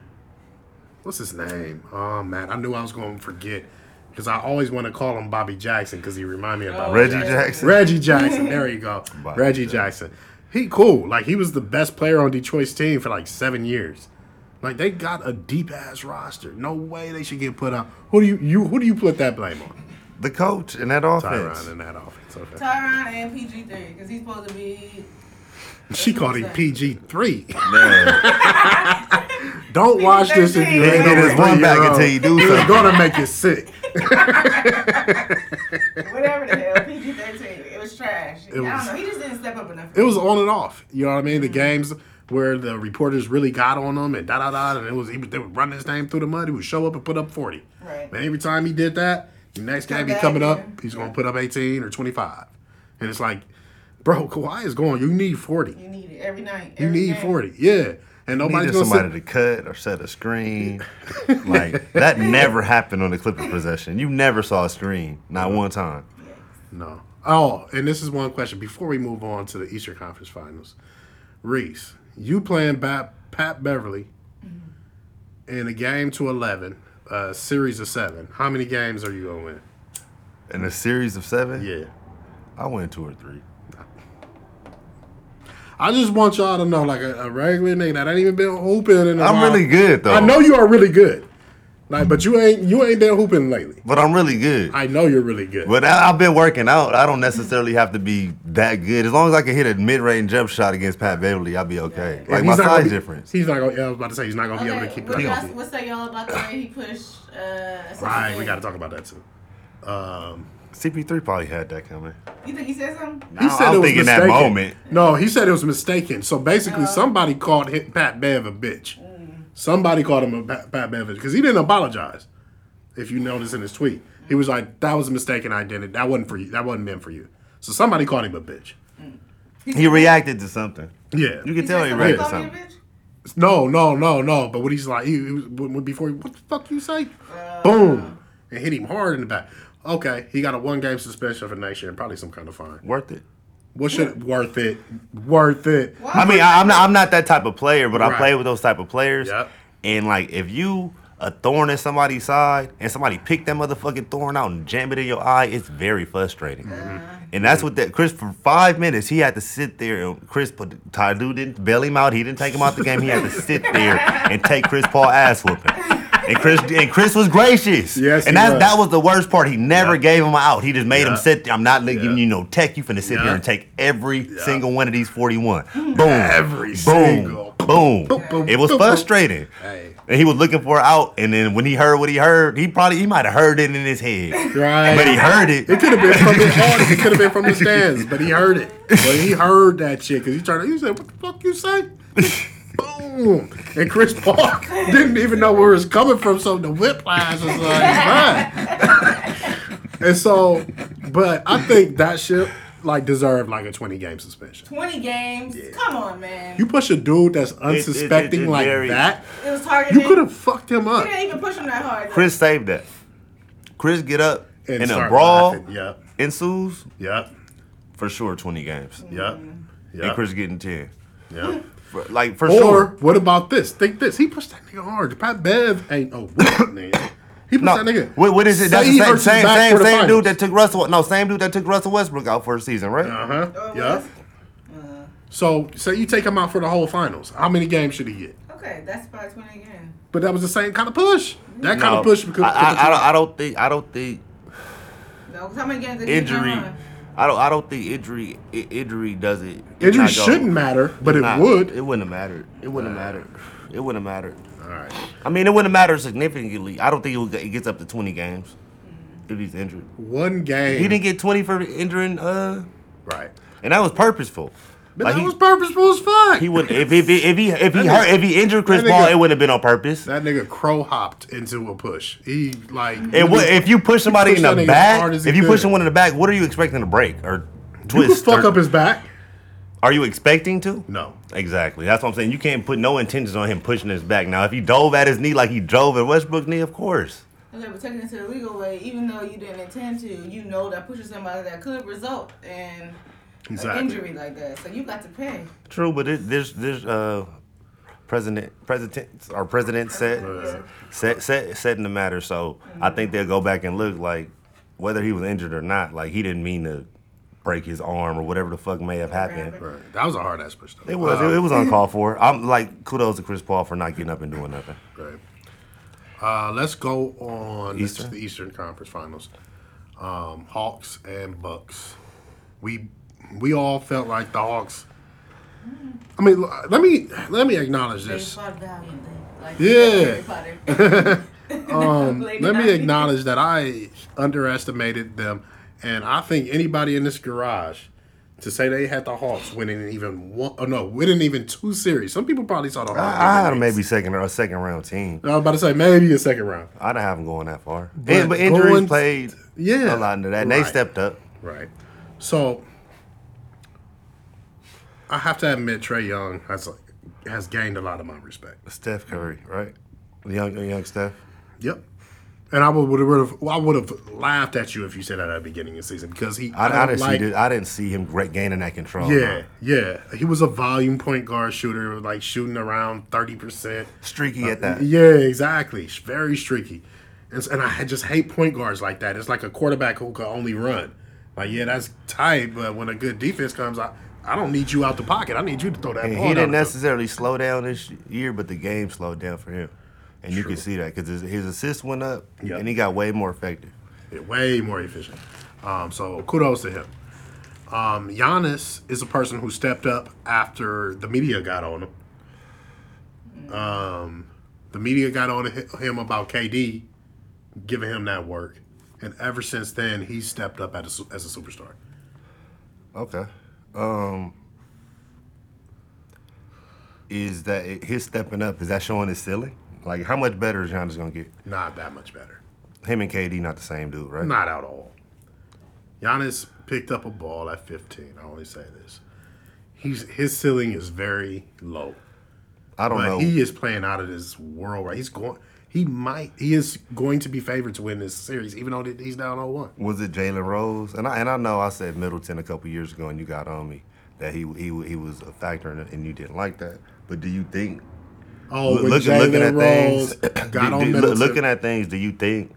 What's his name? Oh man, I knew I was going to forget because I always want to call him Bobby Jackson because he reminded me of Bobby oh, Reggie Jackson. Jackson. Reggie Jackson. There you go. Bobby Reggie Jackson. Jackson. He cool. Like he was the best player on Detroit's team for like seven years. Like they got a deep ass roster. No way they should get put out. Who do you, you who do you put that blame on? The coach and that offense. Tyrone and that offense. Okay. Tyrone and P G three because he's supposed to be. She called him P G three. Man. Don't watch this if you ain't get his one back until you do something. It's gonna make you sick. Whatever the hell, P G thirteen. It was trash. It was, I don't know. He just didn't step up enough. It was on and off. You know what I mean? The games where the reporters really got on him and da da da, and it was he, they would run his name through the mud. He would show up and put up forty. Right. And every time he did that, the next game he coming up, he's gonna put up eighteen or twenty-five, and it's like. Bro, Kawhi is going. You need forty. You need it every night. Every you need night. forty. Yeah. And nobody's going to somebody sit. to cut or set a screen. Like, that never happened on the Clippers possession. You never saw a screen. Not one time. No. Oh, and this is one question. Before we move on to the Eastern Conference Finals, Reese, you playing by Pat Beverly mm-hmm. in a game to eleven, a series of seven. How many games are you going to win? In a series of seven? Yeah. I win two or three. I just want y'all to know, like, a, a regular nigga that ain't even been hooping in a I'm while. really good, though. I know you are really good. Like, but you ain't you ain't been hooping lately. But I'm really good. I know you're really good. But I, I've been working out. I don't necessarily have to be that good. As long as I can hit a mid-range jump shot against Pat Beverly, I'll be okay. Yeah. Like, my size be, difference. He's not going to, I was about to say, he's not going to okay, be able to keep it up. What's that y'all about the way he pushed? Uh, right, we got to talk about that, too. Um... C P three probably had that coming. You think he said something? No, he said I don't it was think mistaken. in that moment. No, he said it was mistaken. So basically, uh, somebody called him Pat Bev a bitch. Mm. Somebody called him a Pat, Pat Bev because he didn't apologize. If you notice in his tweet, he was like, "That was a mistaken identity. That wasn't for you. That wasn't meant for you." So somebody called him a bitch. Mm. He, he reacted to something. Yeah, you can he tell he reacted to something. No, no, no, no. But what he's like, he, he was before. He, what the fuck you say? Uh, Boom, and hit him hard in the back. Okay, he got a one-game suspension for next year and probably some kind of fine. Worth it. What should it, worth it? Worth it. What? I mean, I, I'm not. I'm not that type of player, but right. I play with those type of players. Yep. And like, if you a thorn in somebody's side and somebody pick that motherfucking thorn out and jam it in your eye, it's very frustrating. Mm-hmm. And that's what that Chris for five minutes he had to sit there. And Chris Tyloo didn't bail him out. He didn't take him out the game. He had to sit there and take Chris Paul ass whooping. And Chris and Chris was gracious. Yes, and that was. that was the worst part. He never yeah. gave him out. He just made yeah. him sit there. I'm not yeah. giving you no tech. You finna sit yeah. here and take every yeah. single one of these forty-one. Boom. Every boom. single. Boom. Boom. Boom. It was frustrating. Hey. And he was looking for it out. And then when he heard what he heard, he probably he might have heard it in his head. Right. But he heard it. It could have been from his audience. It could have been from the stands. But he heard it. But he heard that shit because he turned. He said, "What the fuck you say?" Boom! And Chris Paul didn't even know where it was coming from, so the whiplash was like, and so, but I think that shit like deserved like a twenty game suspension. Twenty games? Yeah. Come on, man! You push a dude that's unsuspecting it, it, it, it, like very, that. It was targeted. You could have fucked him up. You didn't even push him that hard. Though. Chris saved that. Chris get up and in a brawl. Yep. Ensues. Yep. For sure, twenty games. Yep. Yep. And Chris getting ten. Yep. Like for or, sure. What about this? Think this. He pushed that nigga hard. Pat Bev ain't oh nigga. He pushed no, that nigga. What, what is it? That's the same same same, same dude that took Russell. No, same dude that took Russell Westbrook out for a season, right? Uh huh. Yeah. Uh-huh. So say so you take him out for the whole finals. How many games should he get? Okay, that's probably twenty games. But that was the same kind of push. Mm-hmm. That kind no, of push. Because I, I, I don't. I don't think. I don't think. No, how many games did injury. He I don't. I don't think injury. Injury does it. it injury shouldn't matter, but it not, would. It wouldn't have mattered. It wouldn't have mattered. It wouldn't have mattered. All right. I mean, it wouldn't matter significantly. I don't think it, would, it gets up to twenty games if he's injured. One game. He didn't get twenty for injuring. Uh. Right. And that was purposeful. But like that he, was purposeful as fuck. He would if if if, if he if he nigga, hurt, if he injured Chris nigga, Paul, it wouldn't have been on purpose. That nigga crow hopped into a push. He like it would, if you push somebody in the back, if you could. push someone in the back, what are you expecting to break or twist? You could fuck or, up his back. Are you expecting to? No. Exactly. That's what I'm saying. You can't put no intentions on him pushing his back. Now, if he dove at his knee like he drove at Westbrook's knee, of course. Okay, but taking it to the legal way, even though you didn't intend to, you know that pushing somebody that could result in exactly. an injury like that. So you got to pay. True, but it, there's there's uh, president president or president set right. set set setting the matter. So mm-hmm. I think they'll go back and look like whether he was injured or not. Like he didn't mean to break his arm or whatever the fuck may have happened. Right. That was a hard ass push though. It was. Um, it, it was uncalled for. I'm like kudos to Chris Paul for not getting up and doing nothing. Right. Uh, let's go on Eastern? the Eastern Conference Finals. Um, Hawks and Bucks. We we all felt like the Hawks. I mean, let me let me acknowledge this. Like, yeah. um, let me acknowledge that I underestimated them, and I think anybody in this garage to say they had the Hawks winning even one, oh no, winning even two series. Some people probably saw the Hawks. I, I had them maybe second or a second round team. I was about to say maybe a second round. I don't have them going that far. But, and, but injuries going, played yeah, a lot into that. And right. They stepped up. Right. So I have to admit, Trae Young has like, has gained a lot of my respect. Steph Curry, right? Young young Steph. Yep. And I would have I would have laughed at you if you said that at the beginning of the season because he I, I, I didn't like, see I didn't see him gaining that control. Yeah, no. yeah. He was a volume point guard shooter, like shooting around thirty percent, streaky uh, at that. Yeah, exactly. Very streaky, and, and I just hate point guards like that. It's like a quarterback who can only run. Like yeah, that's tight, but when a good defense comes, I I don't need you out the pocket. I need you to throw that and ball. He didn't necessarily slow down this year, but the game slowed down for him. And True. you can see that because his, his assists went up, yep. and he got way more effective. Yeah, way more efficient. Um, so kudos to him. Um, Giannis is a person who stepped up after the media got on him. Um, the media got on him about K D, giving him that work. And ever since then, he stepped up as a, as a superstar. Okay. Um, is that his stepping up, is that showing his ceiling? Like, how much better is Giannis going to get? Not that much better. Him and K D not the same dude, right? Not at all. Giannis picked up a ball at fifteen. I only say this. He's His ceiling is very low. I don't but know. He is playing out of this world, right? He's going. He might. He is going to be favored to win this series, even though he's down oh one. Was it Jalen Rose? And I and I know I said Middleton a couple years ago, and you got on me that he he he was a factor, in it and you didn't like that. But do you think? Oh, look, looking at Rose things. Got do, on do, looking at things, do you think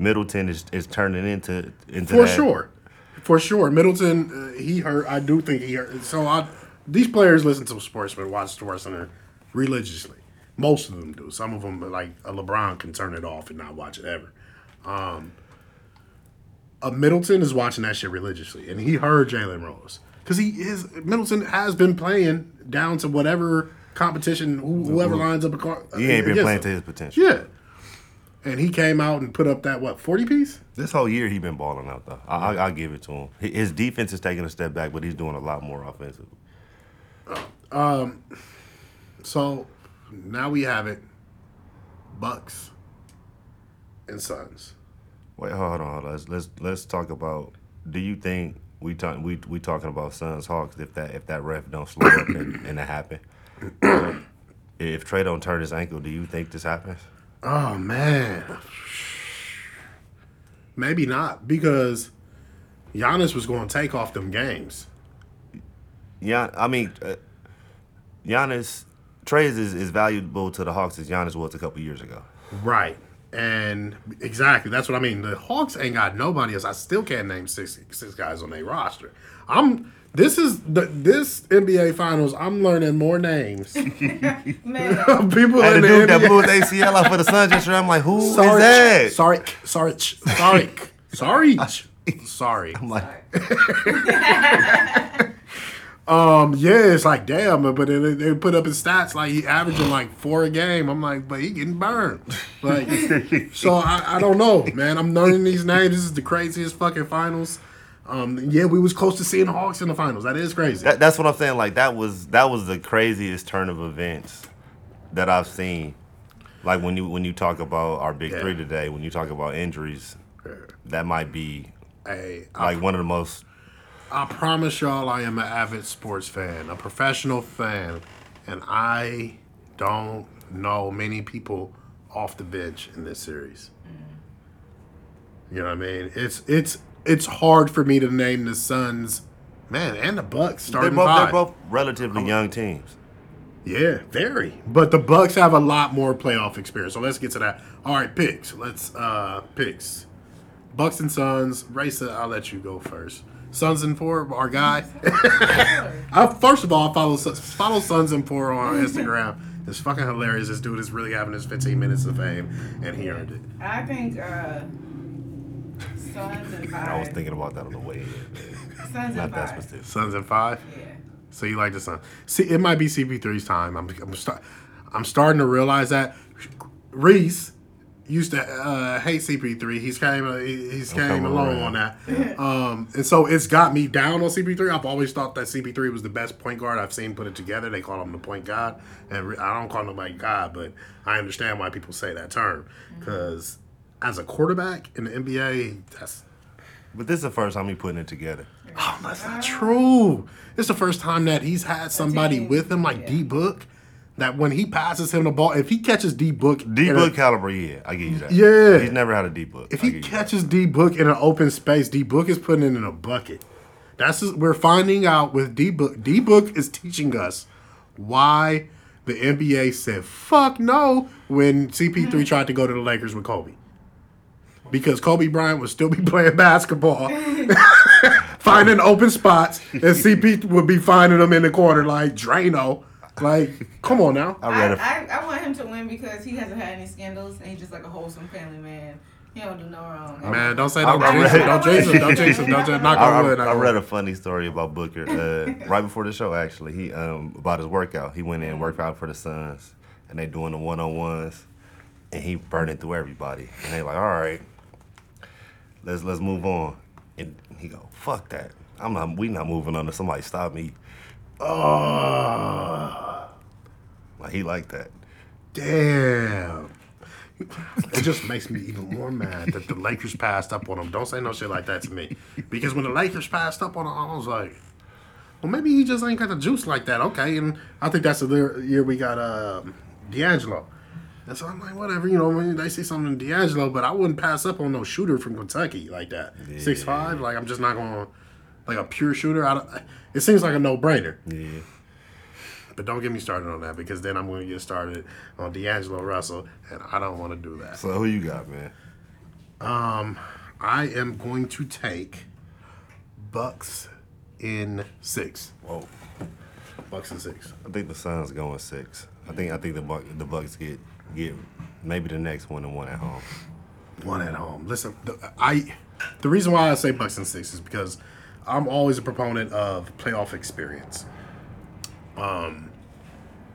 Middleton is, is turning into into for that? sure, for sure. Middleton, uh, he hurt. I do think he hurt. So I, these players listen to Sportsman, watch Sports Center religiously. Most of them do. Some of them, like a LeBron, can turn it off and not watch it ever. Um, a Middleton is watching that shit religiously, and he heard Jalen Rose because he is Middleton has been playing down to whatever. Competition, whoever lines up a car. He ain't been playing him. to his potential. Yeah. And he came out and put up that, what, forty-piece? This whole year he been balling out, though. I, I, I give it to him. His defense is taking a step back, but he's doing a lot more offensively. Um, so, now we have it. Bucks and Suns. Wait, hold on, hold on. Let's, let's, let's talk about, do you think we talk, we we talking about Suns Hawks if that if that ref don't slow up and, and that happen? If Trae don't turn his ankle, do you think this happens? Oh, man. Maybe not, because Giannis was going to take off them games. Yeah, I mean, uh, Giannis, Trae is as valuable to the Hawks as Giannis was a couple years ago. Right, and exactly. That's what I mean. The Hawks ain't got nobody else. I still can't name six, six guys on their roster. I'm... This is the this N B A Finals. I'm learning more names. Man, people hey, in the dude N B A. That blew his A C L out for the Suns yesterday. I'm like, who Saric, is that? Saric, Saric, Saric, Saric, Saric. Sorry. I'm like, um, yeah, it's like damn, but they, they put up his stats like he averaging like four a game. I'm like, but he getting burned. Like, so I, I don't know, man. I'm learning these names. This is the craziest fucking finals. Um, yeah, we was close to seeing the Hawks in the finals. That is crazy. That, that's what I'm saying. Like that was that was the craziest turn of events that I've seen. Like when you when you talk about our big yeah. three today, when you talk about injuries, yeah. that might be hey, like I, one of the most I promise y'all I am an avid sports fan, a professional fan, and I don't know many people off the bench in this series. You know what I mean? It's it's it's hard for me to name the Suns, man, and the Bucks starting They're both, they're both relatively young teams. Yeah, very. But the Bucks have a lot more playoff experience, so let's get to that. All right, picks. Let's uh, picks. Bucks and Suns. Raisa, I'll let you go first. Suns and Four, our guy. I, first of all, follow follow Suns and Four on Instagram. It's fucking hilarious. This dude is really having his fifteen minutes of fame, and he earned it. I think uh, Suns and Five. I was thinking about that on the way. Suns and Not Five. That specific. Suns and Five. Yeah. So you like the Suns? See, it might be C P three's time. I'm I'm, start, I'm starting to realize that Reese used to uh, hate C P three. He's came he's I'm came along on that, yeah. um, and so it's got me down on C P three. I've always thought that C P three was the best point guard I've seen put it together. They call him the point god, and I don't call nobody god, but I understand why people say that term because mm-hmm. as a quarterback in the N B A, that's. But this is the first time he's putting it together. Oh, that's not true. It's the first time that he's had somebody with him, like yeah. D Book, that when he passes him the ball, if he catches D Book. D Book caliber, yeah. I give you that. Yeah. He's never had a D Book. If he catches D Book in an open space, D Book is putting it in a bucket. That's just, we're finding out with D Book. D Book is teaching us why the N B A said fuck no when C P three tried to go to the Lakers with Kobe. Because Kobe Bryant would still be playing basketball, finding open spots, and C P would be finding them in the corner like Drano. Like, come on now. I, I, I, I want him to win because he hasn't had any scandals, and he's just like a wholesome family man. He don't do no wrong. Man, don't say don't chase him. Don't chase him. Don't chase him. Don't chase Knock on wood. I read a funny story about Booker uh, right before the show, actually. He um about his workout. He went in and worked out for the Suns, and they doing the one-on-ones. And he burning through everybody. And they like, all right, let's let's move on. And he go, fuck that. I'm not we not moving on to somebody stop me. Oh, like he like that. Damn. It just makes me even more mad that the Lakers passed up on him. Don't say no shit like that to me. Because when the Lakers passed up on him, I was like, well, maybe he just ain't got the juice like that. Okay. And I think that's the year we got uh, D'Angelo. And so I'm like, whatever, you know, when they see something in D'Angelo, but I wouldn't pass up on no shooter from Kentucky like that. Yeah. six five, like I'm just not going to, like a pure shooter. I don't, it seems like a no-brainer. Yeah. But don't get me started on that because then I'm going to get started on D'Angelo Russell, and I don't want to do that. So who you got, man? Um, I am going to take Bucks in six. Whoa. Bucks in six. I think the Suns going six. I think I think the Buc- the Bucks get... Get maybe the next one and one at home. One at home. Listen, the, I the reason why I say Bucks and Six is because I'm always a proponent of playoff experience. Um,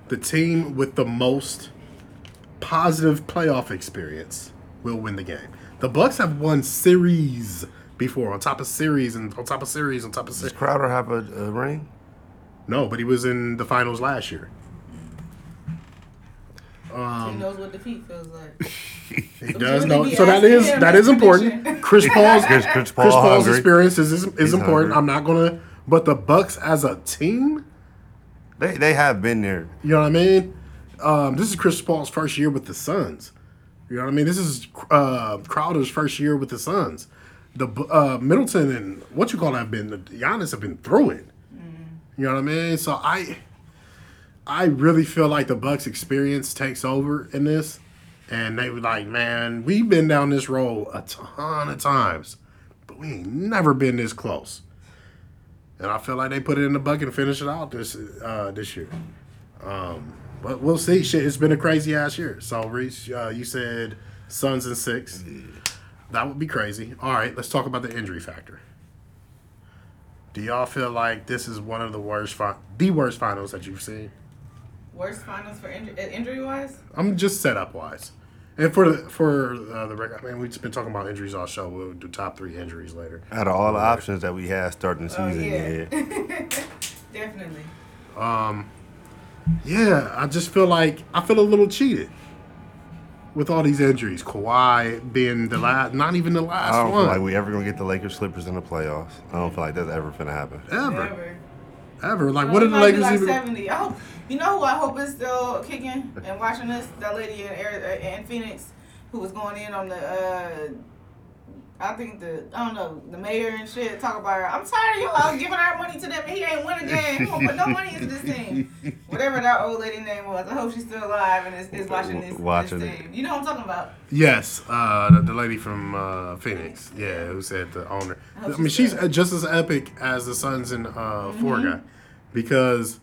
the team with the most positive playoff experience will win the game. The Bucks have won series before, on top of series and on top of series on top of series. Does Crowder have a, a ring? No, but he was in the finals last year. Um, he knows what defeat feels like. He so does know. So that is that is important. Chris Paul's Chris, Chris Paul Chris Paul's hungry. experience is is, is important. Hungry. I'm not gonna. But the Bucks as a team, they they have been there. You know what I mean? Um, this is Chris Paul's first year with the Suns. You know what I mean? This is uh, Crowder's first year with the Suns. The uh, Middleton and what you call that been the Giannis have been through it. Mm. You know what I mean? So I. I really feel like the Bucks' experience takes over in this, and they were like, "Man, we've been down this road a ton of times, but we ain't never been this close." And I feel like they put it in the bucket and finish it out this uh, this year. Um, but we'll see. Shit, it's been a crazy ass year. So, Reese, uh, you said Suns and six. That would be crazy. All right, let's talk about the injury factor. Do y'all feel like this is one of the worst, fi- the worst finals that you've seen? Worst finals for injury, injury wise? I'm just setup wise, and for the, for uh, the record, I mean, we've just been talking about injuries all show. We'll do top three injuries later. Out of all the options that we had starting the season, oh, yeah, yeah. Definitely. Um, yeah, I just feel like I feel a little cheated. with all these injuries, Kawhi being the last, not even the last one. I don't one. feel like we ever going to get the Lakers slippers in the playoffs. I don't feel like that's ever going to happen. Ever. Ever. Ever. Like, so what did the Lakers like even... seventy I hope, you know who I hope is still kicking and watching this? That lady in, in Phoenix who was going in on the... Uh, I think the, I don't know, the mayor and shit talk about her. I'm tired of y'all giving our money to them and he ain't win a game. He won't put no money into this team. Whatever that old lady name was. I hope she's still alive and is, is watching this, watching this team. You know what I'm talking about? Yes. Uh, the, the lady from uh, Phoenix. Yeah, who said the owner. I, I mean, she's dead. Just as epic as the Suns and uh, mm-hmm. Four guy. Because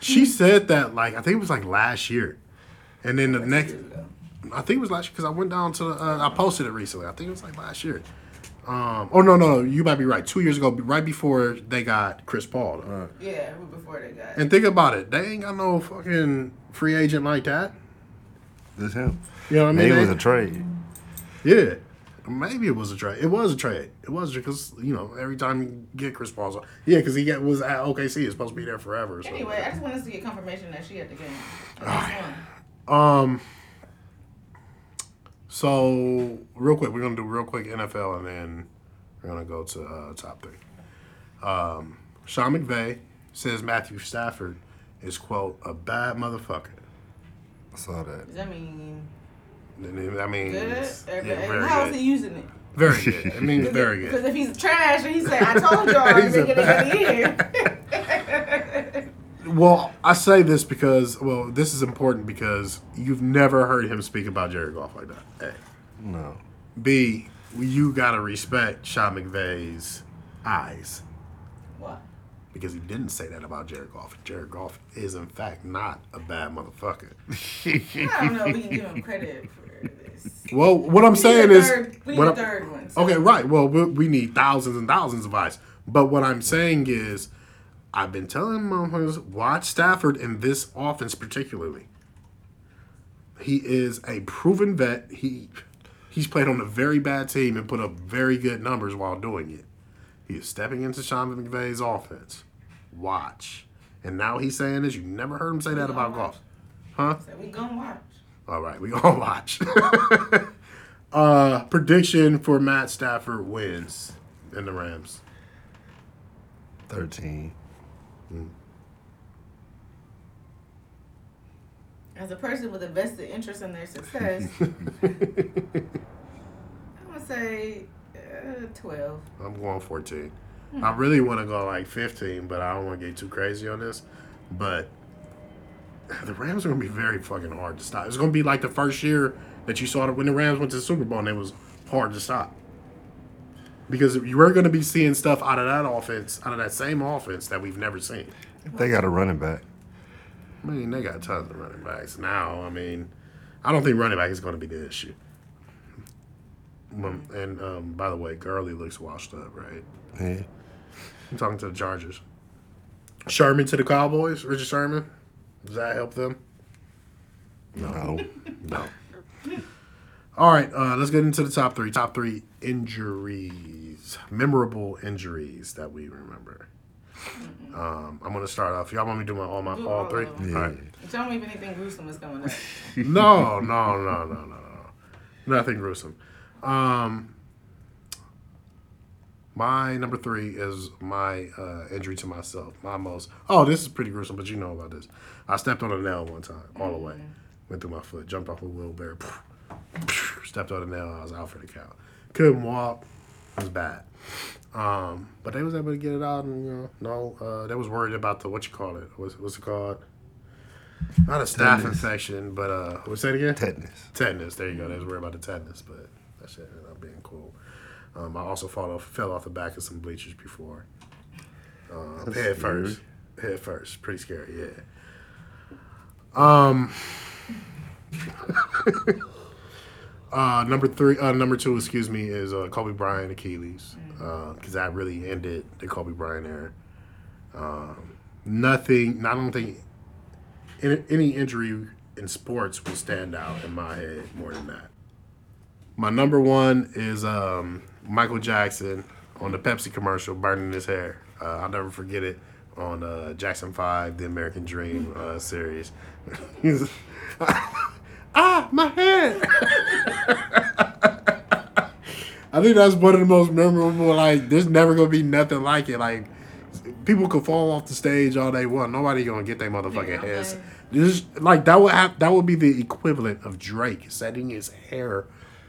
she said that, like, I think it was like last year. And then the That's next... I think it was last year because I went down to, uh, I posted it recently. I think it was like last year. Um, oh, no, no, you might be right. Two years ago, right before they got Chris Paul. Uh, yeah, before they got And think about it. They ain't got no fucking free agent like that. This him. You know what I mean? Maybe it was a trade. Yeah. Maybe it was a trade. It was a trade. It was because, you know, every time you get Chris Paul's on. Yeah, because he got, was at O K C. It's supposed to be there forever. So. Anyway, I just wanted to get confirmation that she had the game. All right. Um... So, real quick, we're going to do real quick N F L, and then we're going to go to uh, top three. Um, Sean McVay says Matthew Stafford is, quote, a bad motherfucker. I saw that. Does that mean? I mean, good? It's, yeah, very How good. is he using it? Very good. It means very good. Because if he's trash, and he said, I told y'all, I'm going to get it in the ear. Well, I say this because, well, this is important because you've never heard him speak about Jared Goff like that. A. No. B, you gotta respect Sean McVay's eyes. Why? Because he didn't say that about Jared Goff. Jared Goff is, in fact, not a bad motherfucker. I don't know if we can give him credit for this. Well, what I'm we saying is... Third, we need a third one. So. Okay, right. Well, we, we need thousands and thousands of eyes. But what I'm saying is, I've been telling motherfuckers, watch Stafford in this offense particularly. He is a proven vet. He... He's played on a very bad team and put up very good numbers while doing it. He is stepping into Sean McVay's offense. Watch. And now he's saying this. You never heard him say we that about watch. Golf. Huh? We gonna watch. All right, we gonna watch. uh, prediction for Matt Stafford wins in the Rams. thirteen Mm. As a person with a vested interest in their success, I'm going to say uh, twelve I'm going fourteen Hmm. I really want to go like fifteen but I don't want to get too crazy on this. But the Rams are going to be very fucking hard to stop. It's going to be like the first year that you saw when the Rams went to the Super Bowl and it was hard to stop. Because you were going to be seeing stuff out of that offense, out of that same offense that we've never seen. They got a running back. I mean, they got tons of running backs now. I mean, I don't think running back is going to be the issue. And, um, by the way, Gurley looks washed up, right? Yeah. I'm talking to the Chargers. Sherman to the Cowboys, Richard Sherman. Does that help them? No. No. All right, uh, let's get into the top three. Top three injuries, memorable injuries that we remember. Um, I'm gonna start off. Y'all want me to do my all my do all, all three? Yeah. All right. Tell me if anything gruesome is going on. no, no, no, no, no, no, nothing gruesome. Um, my number three is my uh, injury to myself. My most. Oh, this is pretty gruesome, but you know about this. I stepped on a nail one time, all the way. Went through my foot, jumped off a wheelbarrow, stepped on a nail. I was out for the count. Couldn't walk. It was bad. Um, but they was able to get it out, and you know, no, uh, they was worried about the what you call it, what's what's it called? Not a staph tetanus. infection, but uh, what's that again? Tetanus. Tetanus. There you go. They was worried about the tetanus, but that shit ended up being cool. Um, I also fall off, fell off the back of some bleachers before. Uh, head scary. first, head first, pretty scary. Yeah. Um. Uh, number three, uh, number two, excuse me, is uh, Kobe Bryant Achilles, because mm-hmm. uh, that really ended the Kobe Bryant era. Um, nothing, I don't think any, any injury in sports will stand out in my head more than that. My number one is um, Michael Jackson on the Pepsi commercial, burning his hair. Uh, I'll never forget it on uh, Jackson five, the American Dream uh, series. ah, my head. I think that's one of the most memorable, like, there's never going to be nothing like it. Like, people could fall off the stage all they want. Nobody going to get their motherfucking yeah, heads. Okay. Just, like, that would have, that would be the equivalent of Drake setting his hair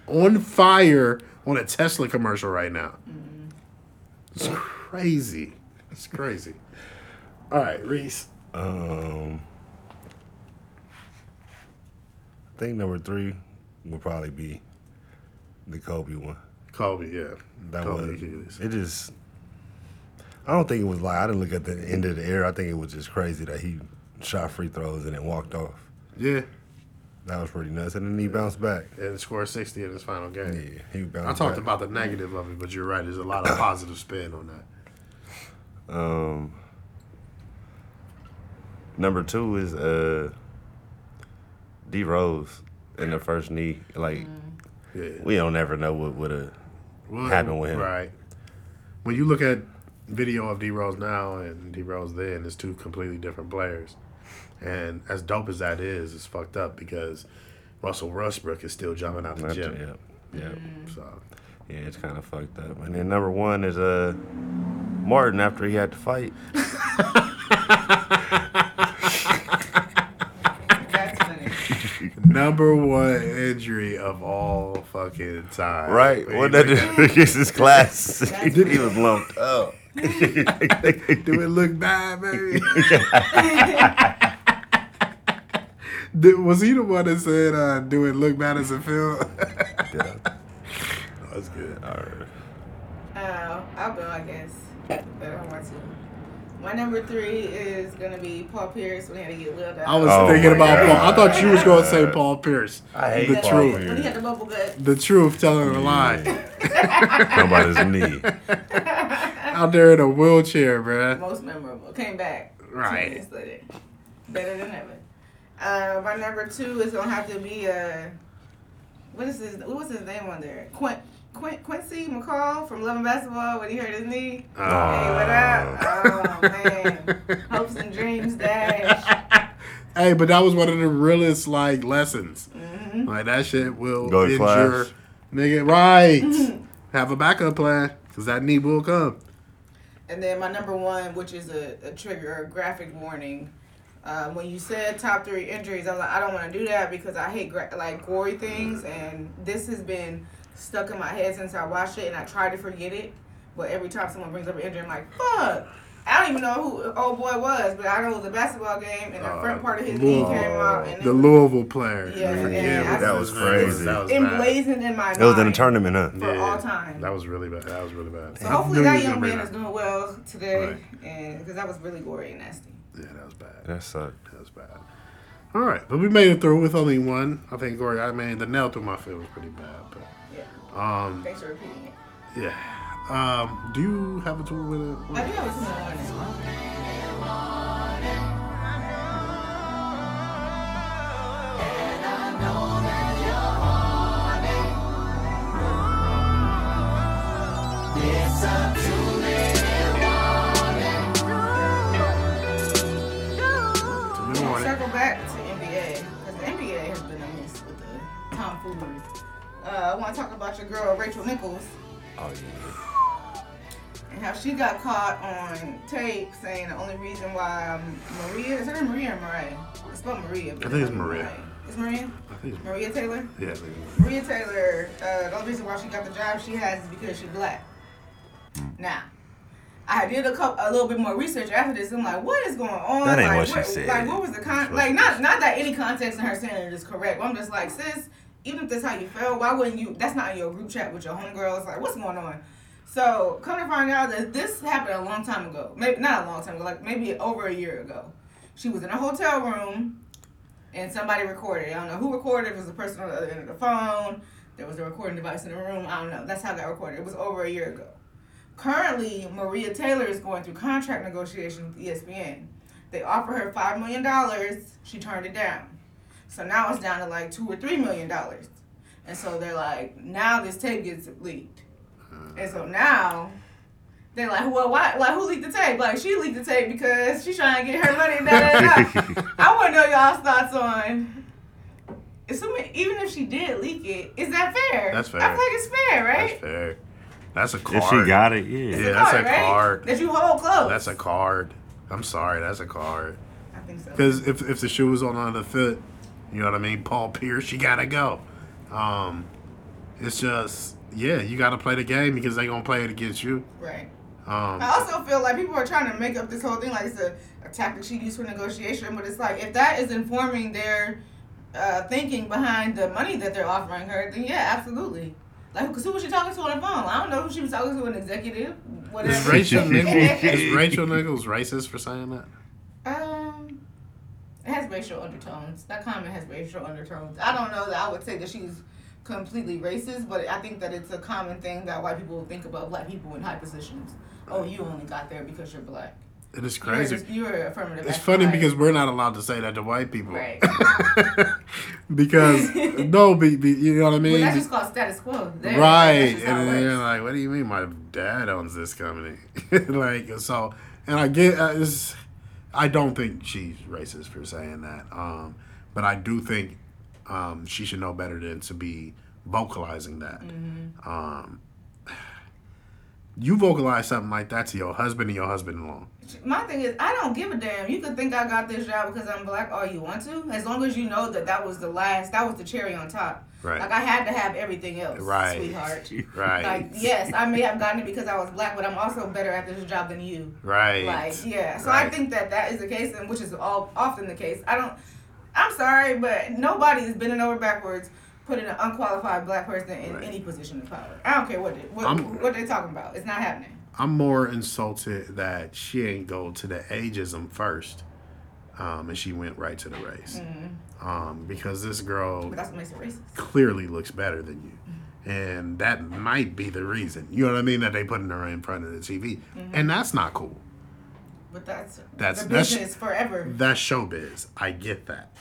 on fire on a Tesla commercial right now. Mm-hmm. It's crazy. It's crazy. All right, Reese. Um, I think number three would probably be the Kobe one. Kobe, yeah. That Kobe was, it just, I don't think it was like, I didn't look at the end of the era. I think it was just crazy that he shot free throws and then walked off. Yeah. That was pretty nuts. And then he bounced back. And scored sixty in his final game. Yeah, he bounced back. I talked back. about the negative of it, but you're right. There's a lot of positive spin on that. Um, Number two is uh, D Rose in the first knee. Like, yeah. we don't ever know what would have well, happened with him. Right. When you look at video of D Rose now and D Rose then, it's two completely different players. And as dope as that is, it's fucked up because Russell Westbrook is still jumping out the gym. Yeah, yeah. So, yeah, it's kind of fucked up. And then number one is uh, Martin after he had to fight. Number one injury of all fucking time. Right. What that is his class. He was lumped up. Do it look bad, baby? Did, was he the one that said, uh, do it look bad as a film? Yeah. Oh, that's good. All right. Uh, I'll go, I guess. But I don't want to. My number three is going to be Paul Pierce when he had to get wheeled out. I was oh thinking about God. Paul. I thought you was going to say Paul Pierce. I hate the Paul truth. Pierce. When he had the bubble gut. The truth telling a lie. Nobody's knee. Out there in a wheelchair, bruh. Most memorable. Came back. Right. Two minutes later. Better than ever. Uh, my number two is gonna have to be uh, what is his? What was his name on there? Quint, Quint, Quincy McCall from Love and Basketball when he hurt his knee. Oh. Hey, what up? Oh man, hopes and dreams dash. Hey, but that was one of the realest like lessons. Mm-hmm. Like that shit will Go injure, class. Nigga. Right. Mm-hmm. Have a backup plan because that knee will come. And then my number one, which is a, a trigger, or a graphic warning. Um, when you said top three injuries, I was like, I don't want to do that because I hate gra- like gory things, and this has been stuck in my head since I watched it, and I tried to forget it, but every time someone brings up an injury, I'm like, fuck, I don't even know who old boy was, but I know it was a basketball game, and the uh, front part of his Louisville, knee came out. And the Louisville player. Yeah, yeah, yeah that was crazy. That was emblazoned in my mind. It was in a tournament, huh? For yeah, all time. That was really bad. That was really bad. So hopefully that young man is doing well today, and because that was really gory and nasty. Yeah, that was bad. That sucked. That was bad. All right, but we made it through with only one. I think, Gory, I mean, the nail through my foot was pretty bad. But, yeah. Um, Thanks for repeating it. Yeah. Um, do you have a tour with it? I do have a tour with it. I do. Circle back to N B A because the N B A has been a mess with the tomfoolery. Uh, I want to talk about your girl Rachel Nichols. Oh yeah. And how she got caught on tape saying the only reason why Maria is her Maria or Mariah? It's spelled Maria. But I think it's Maria. Maria. It's Maria. I think it's Maria Taylor. Yeah, I think it's Maria Taylor. Uh, the only reason why she got the job she has is because she's black. Now. I did a couple, a little bit more research after this. I'm like, what is going on? That ain't like, what she what, said. Like, what was the con? Like, not not that any context in her saying it is correct. But I'm just like, sis, even if that's how you feel, why wouldn't you? That's not in your group chat with your homegirls. Like, what's going on? So come to find out that this happened a long time ago. Maybe not a long time ago. Like maybe over a year ago. She was in a hotel room, and somebody recorded. I don't know who recorded. If it was a person on the other end of the phone. There was a recording device in the room. I don't know. That's how it got recorded. It was over a year ago. Currently, Maria Taylor is going through contract negotiations with E S P N. They offered her five million dollars. She turned it down. So now it's down to like two or three million dollars. And so they're like, now this tape gets leaked. And so now they're like, well, why? Like, who leaked the tape? Like, she leaked the tape because she's trying to get her money. Da, da, da. I want to know y'all's thoughts on If somebody, even if she did leak it, is that fair? That's fair. I feel like it's fair, right? That's fair. That's a card. If she got it, yeah. It's yeah, a that's card, a right? card. That you hold close. That's a card. I'm sorry, that's a card. I think so. Because if, if the shoe was on another foot, you know what I mean? Paul Pierce, you got to go. Um, it's just, yeah, you got to play the game because they going to play it against you. Right. Um, I also feel like people are trying to make up this whole thing like it's a, a tactic she used for negotiation, but it's like if that is informing their uh, thinking behind the money that they're offering her, then yeah, absolutely. Like, because who was she talking to on the phone? I don't know who she was talking to, an executive, whatever. Is Rachel Nichols, is Rachel Nichols racist for saying that? Um, it has racial undertones. That comment has racial undertones. I don't know that I would say that she's completely racist, but I think that it's a common thing that white people think about black people in high positions. Oh, you only got there because you're black. It is crazy. You're, you're affirmative. It's funny life. Because we're not allowed to say that to white people. Right. because, no, be, be, you know what I mean? Well, that's just called status quo. They're, right. Like, and then you're like, what do you mean my dad owns this company? like, so, and I get, uh, it's, I don't think she's racist for saying that. Um, but I do think um, she should know better than to be vocalizing that. Mm-hmm. Um You vocalize something like that to your husband and your husband-in-law. My thing is, I don't give a damn. You could think I got this job because I'm black all you want to, as long as you know that that was the last, that was the cherry on top. Right. Like, I had to have everything else, right. sweetheart. Right. Like, yes, I may have gotten it because I was black, but I'm also better at this job than you. Right. Like, yeah. So right. I think that that is the case, and which is all, often the case. I don't, I'm sorry, but nobody is bending over backwards putting an unqualified black person in right. any position of power. I don't care what they, what, what they're talking about. It's not happening. I'm more insulted that she ain't go to the ageism first, um, and she went right to the race. Mm-hmm. Um, because this girl but that's what makes it racist. Clearly looks better than you. Mm-hmm. And that might be the reason. You know what I mean? That they putting her in front of the T V. Mm-hmm. And that's not cool. But that's, that's the business that's, forever. That's showbiz. I get that.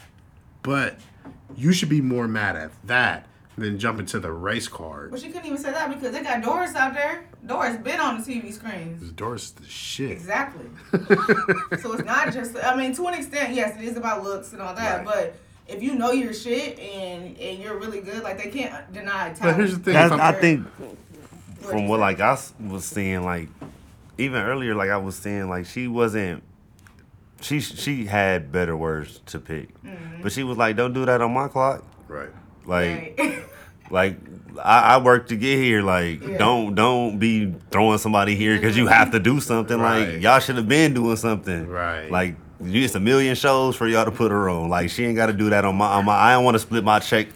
But you should be more mad at that than jumping to the race card. But she couldn't even say that because they got Doris out there. Doris been on the T V screens. Doris the shit. Exactly. So it's not just, I mean, to an extent, yes, it is about looks and all that, right. but if you know your shit and, and you're really good, like, they can't deny talent. But here's the thing. I think from what, like, I was seeing, like, even earlier, like, I was seeing, like, she wasn't, She she had better words to pick, mm-hmm. but she was like, "Don't do that on my clock." Right. Like, right. like I, I worked to get here. Like, yeah. don't don't be throwing somebody here because you have to do something. Right. Like, y'all should have been doing something. Right. Like, it's a million shows for y'all to put her on. Like, she ain't got to do that on my on my. I don't want to split my check.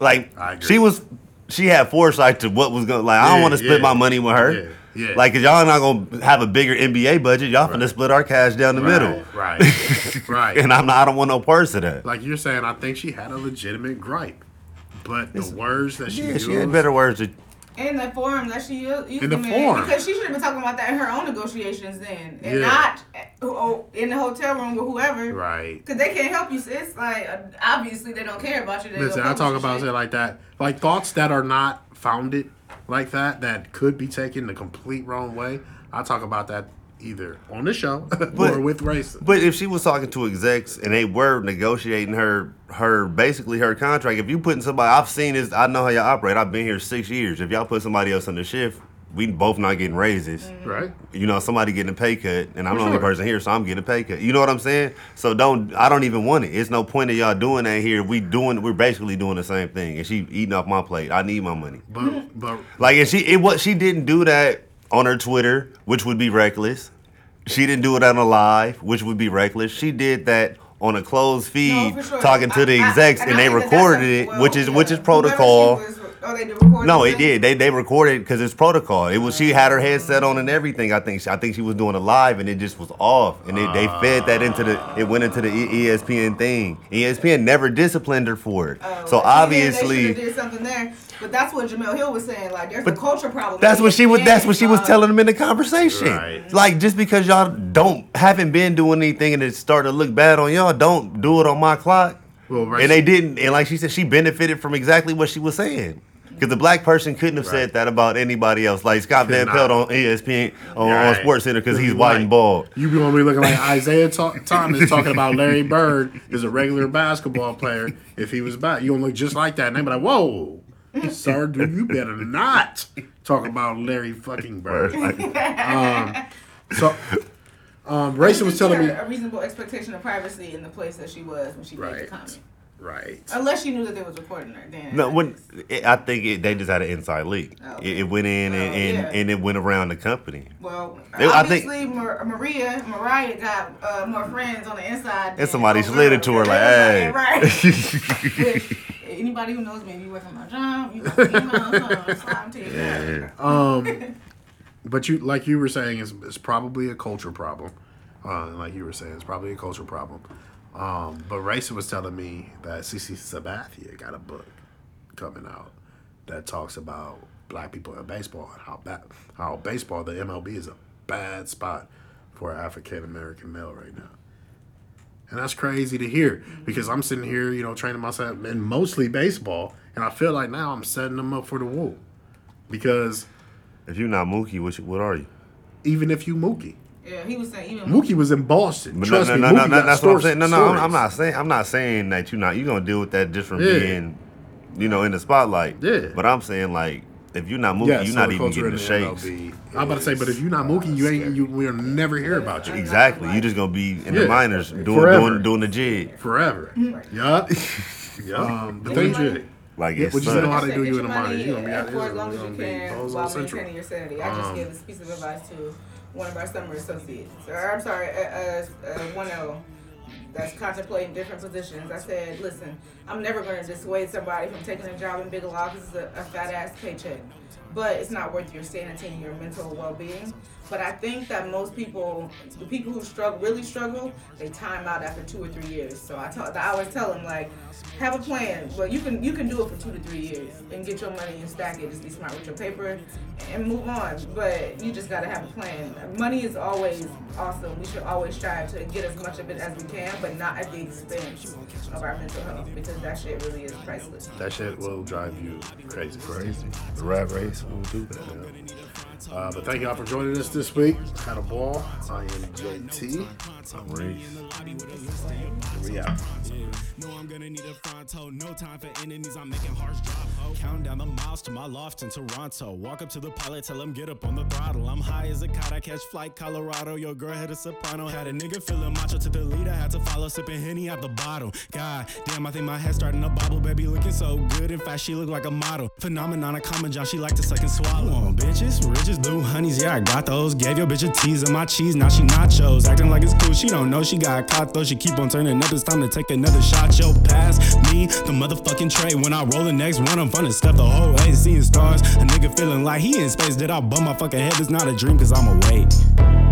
Like, she was she had foresight to what was going. Like, yeah, I don't want to split yeah. my money with her. Yeah. Yeah. Like, if y'all not going to have a bigger N B A budget, y'all right. finna split our cash down the right, middle. Right, right. And I'm not, I don't want no parts of that. Like you're saying, I think she had a legitimate gripe. But it's, the words that she yeah, used. Yeah, she had better words. To, in the forum that she used. In the forum. Because she should have been talking about that in her own negotiations then. And yeah. not oh, in the hotel room with whoever. Right. Because they can't help you, sis. Like, obviously, they don't care about you. They Listen, I talk about shit. it like that. Like, thoughts that are not founded. Like that, that could be taken the complete wrong way. I talk about that either on the show but, or with racists. But if she was talking to execs and they were negotiating her, her basically her contract, if you putting somebody, I've seen this, I know how y'all operate. I've been here six years. If y'all put somebody else on the shift, we both not getting raises. Mm-hmm. Right. You know, somebody getting a pay cut, and I'm For the only sure. person here, so I'm getting a pay cut. You know what I'm saying? So don't, I don't even want it. It's no point of y'all doing that here. We doing, we're basically doing the same thing, and she eating off my plate. I need my money. But, but like, if she, it what she didn't do that on her Twitter, which would be reckless. She didn't do it on a live, which would be reckless. She did that on a closed feed, no, sure. talking I, to the execs, I, I, and, and they recorded it, well, which is yeah. which is protocol. Oh, they did record no, it did. They they recorded because it's protocol. It was she had her headset on and everything. I think she, I think she was doing it live and it just was off. And they, they fed that into the it went into the E S P N thing. E S P N never disciplined her for it. Oh, so obviously they did something there. But that's what Jamel Hill was saying. Like, there's a culture problem. That's what she was. That's what she was telling them in the conversation. Right. Like, just because y'all don't haven't been doing anything and it's starting to look bad on y'all, don't do it on my clock. Well, right. And they didn't. And like she said, she benefited from exactly what she was saying. Because the black person couldn't have right. said that about anybody else. Like Scott Could Van Pelt on E S P N, on, right. on Sports Center, because he's white like, and bald. You be gonna be looking like Isaiah ta- Thomas talking about Larry Bird is a regular basketball player. If he was black, you gonna look just like that. And they be like, "Whoa, sir, dude, you better not talk about Larry fucking Bird." um, so. Um, Rachel was telling me a reasonable expectation of privacy in the place that she was when she right. made the comment. Right. Unless she knew that they was recording her. Then no, when it, I think it, they just had an inside leak. Oh, okay. it, it went in oh, and and, yeah. and it went around the company. Well, it, obviously I think, Mar- Maria Mariah got uh, more friends on the inside. And somebody slid it to her like, "Hey." Right. Anybody who knows me, you work on my job, you know, I'm sliding to you. Yeah. Um. But you, like you were saying, it's, it's probably a culture problem. Uh, like you were saying, it's probably a culture problem. Um, but Raisa was telling me that Cece Sabathia got a book coming out that talks about black people in baseball and how bad, how baseball, the M L B, is a bad spot for an African American male right now. And that's crazy to hear because I'm sitting here, you know, training myself in mostly baseball, and I feel like now I'm setting them up for the woo because. If you're not Mookie, what, what are you? Even if you Mookie. Yeah, he was saying even Mookie, Mookie was in Boston. But Trust no, no, me, no, no, that's what I'm saying. No, no, stories. I'm not saying. I'm not saying that you're not. You're gonna deal with that just from yeah. being, you know, in the spotlight. Yeah. But I'm saying like, if you're not Mookie, yeah, you're so not even getting the shakes. I'm about to say, but if you're not Mookie, you ain't. You, we'll never hear about you. Exactly. You're just gonna be in yeah. the minors doing, doing doing the jig forever. Yeah. yeah. Um, but they jig. Like yeah, it's but you know how they do you in the minors. You're going to be out there as long as you can while maintaining your sanity. I just um, gave this piece of advice to one of our summer associates. Or I'm sorry, uh, uh, uh, one oh that's contemplating different positions. I said, listen, I'm never going to dissuade somebody from taking a job in Bigelow because it's a, a fat-ass paycheck. But it's not worth your sanity and your mental well-being. But I think that most people, the people who struggle, really struggle, they time out after two or three years. So I, ta- I always tell them, like, have a plan. Well, you can you can do it for two to three years and get your money and stack it. Just be smart with your paper and move on. But you just got to have a plan. Money is always awesome. We should always strive to get as much of it as we can, but not at the expense of our mental health because that shit really is priceless. That shit will drive you crazy. Crazy. The rat race will do that. Yeah. Uh, but thank y'all for joining us this week. Had a ball. I am J T. I'm Reese. We out. No, I'm gonna need a fronto. No time for enemies. I'm making harsh drive. Count down the miles to my loft in Toronto. Walk up to the pilot, tell him get up on the throttle. I'm high as a kite. I catch flight Colorado. Your girl had a soprano. Had a nigga feeling macho to the lead. I had to follow, sipping Henny out the bottle. God damn, I think my head's starting to bobble. Baby looking so good. In fact, she look like a model. Phenomenon, a common job. She like to suck and swallow. Come on, bitches, riches. Blue honeys, yeah, I got those. Gave your bitch a tease of my cheese, now she nachos. Acting like it's cool, she don't know she got caught though. She keep on turning up, it's time to take another shot. Yo, pass me the motherfucking tray. When I roll the next one, I'm finna stuff the whole way. Seeing stars, a nigga feeling like he in space. Did I bum my fucking head? It's not a dream, cause I'm awake.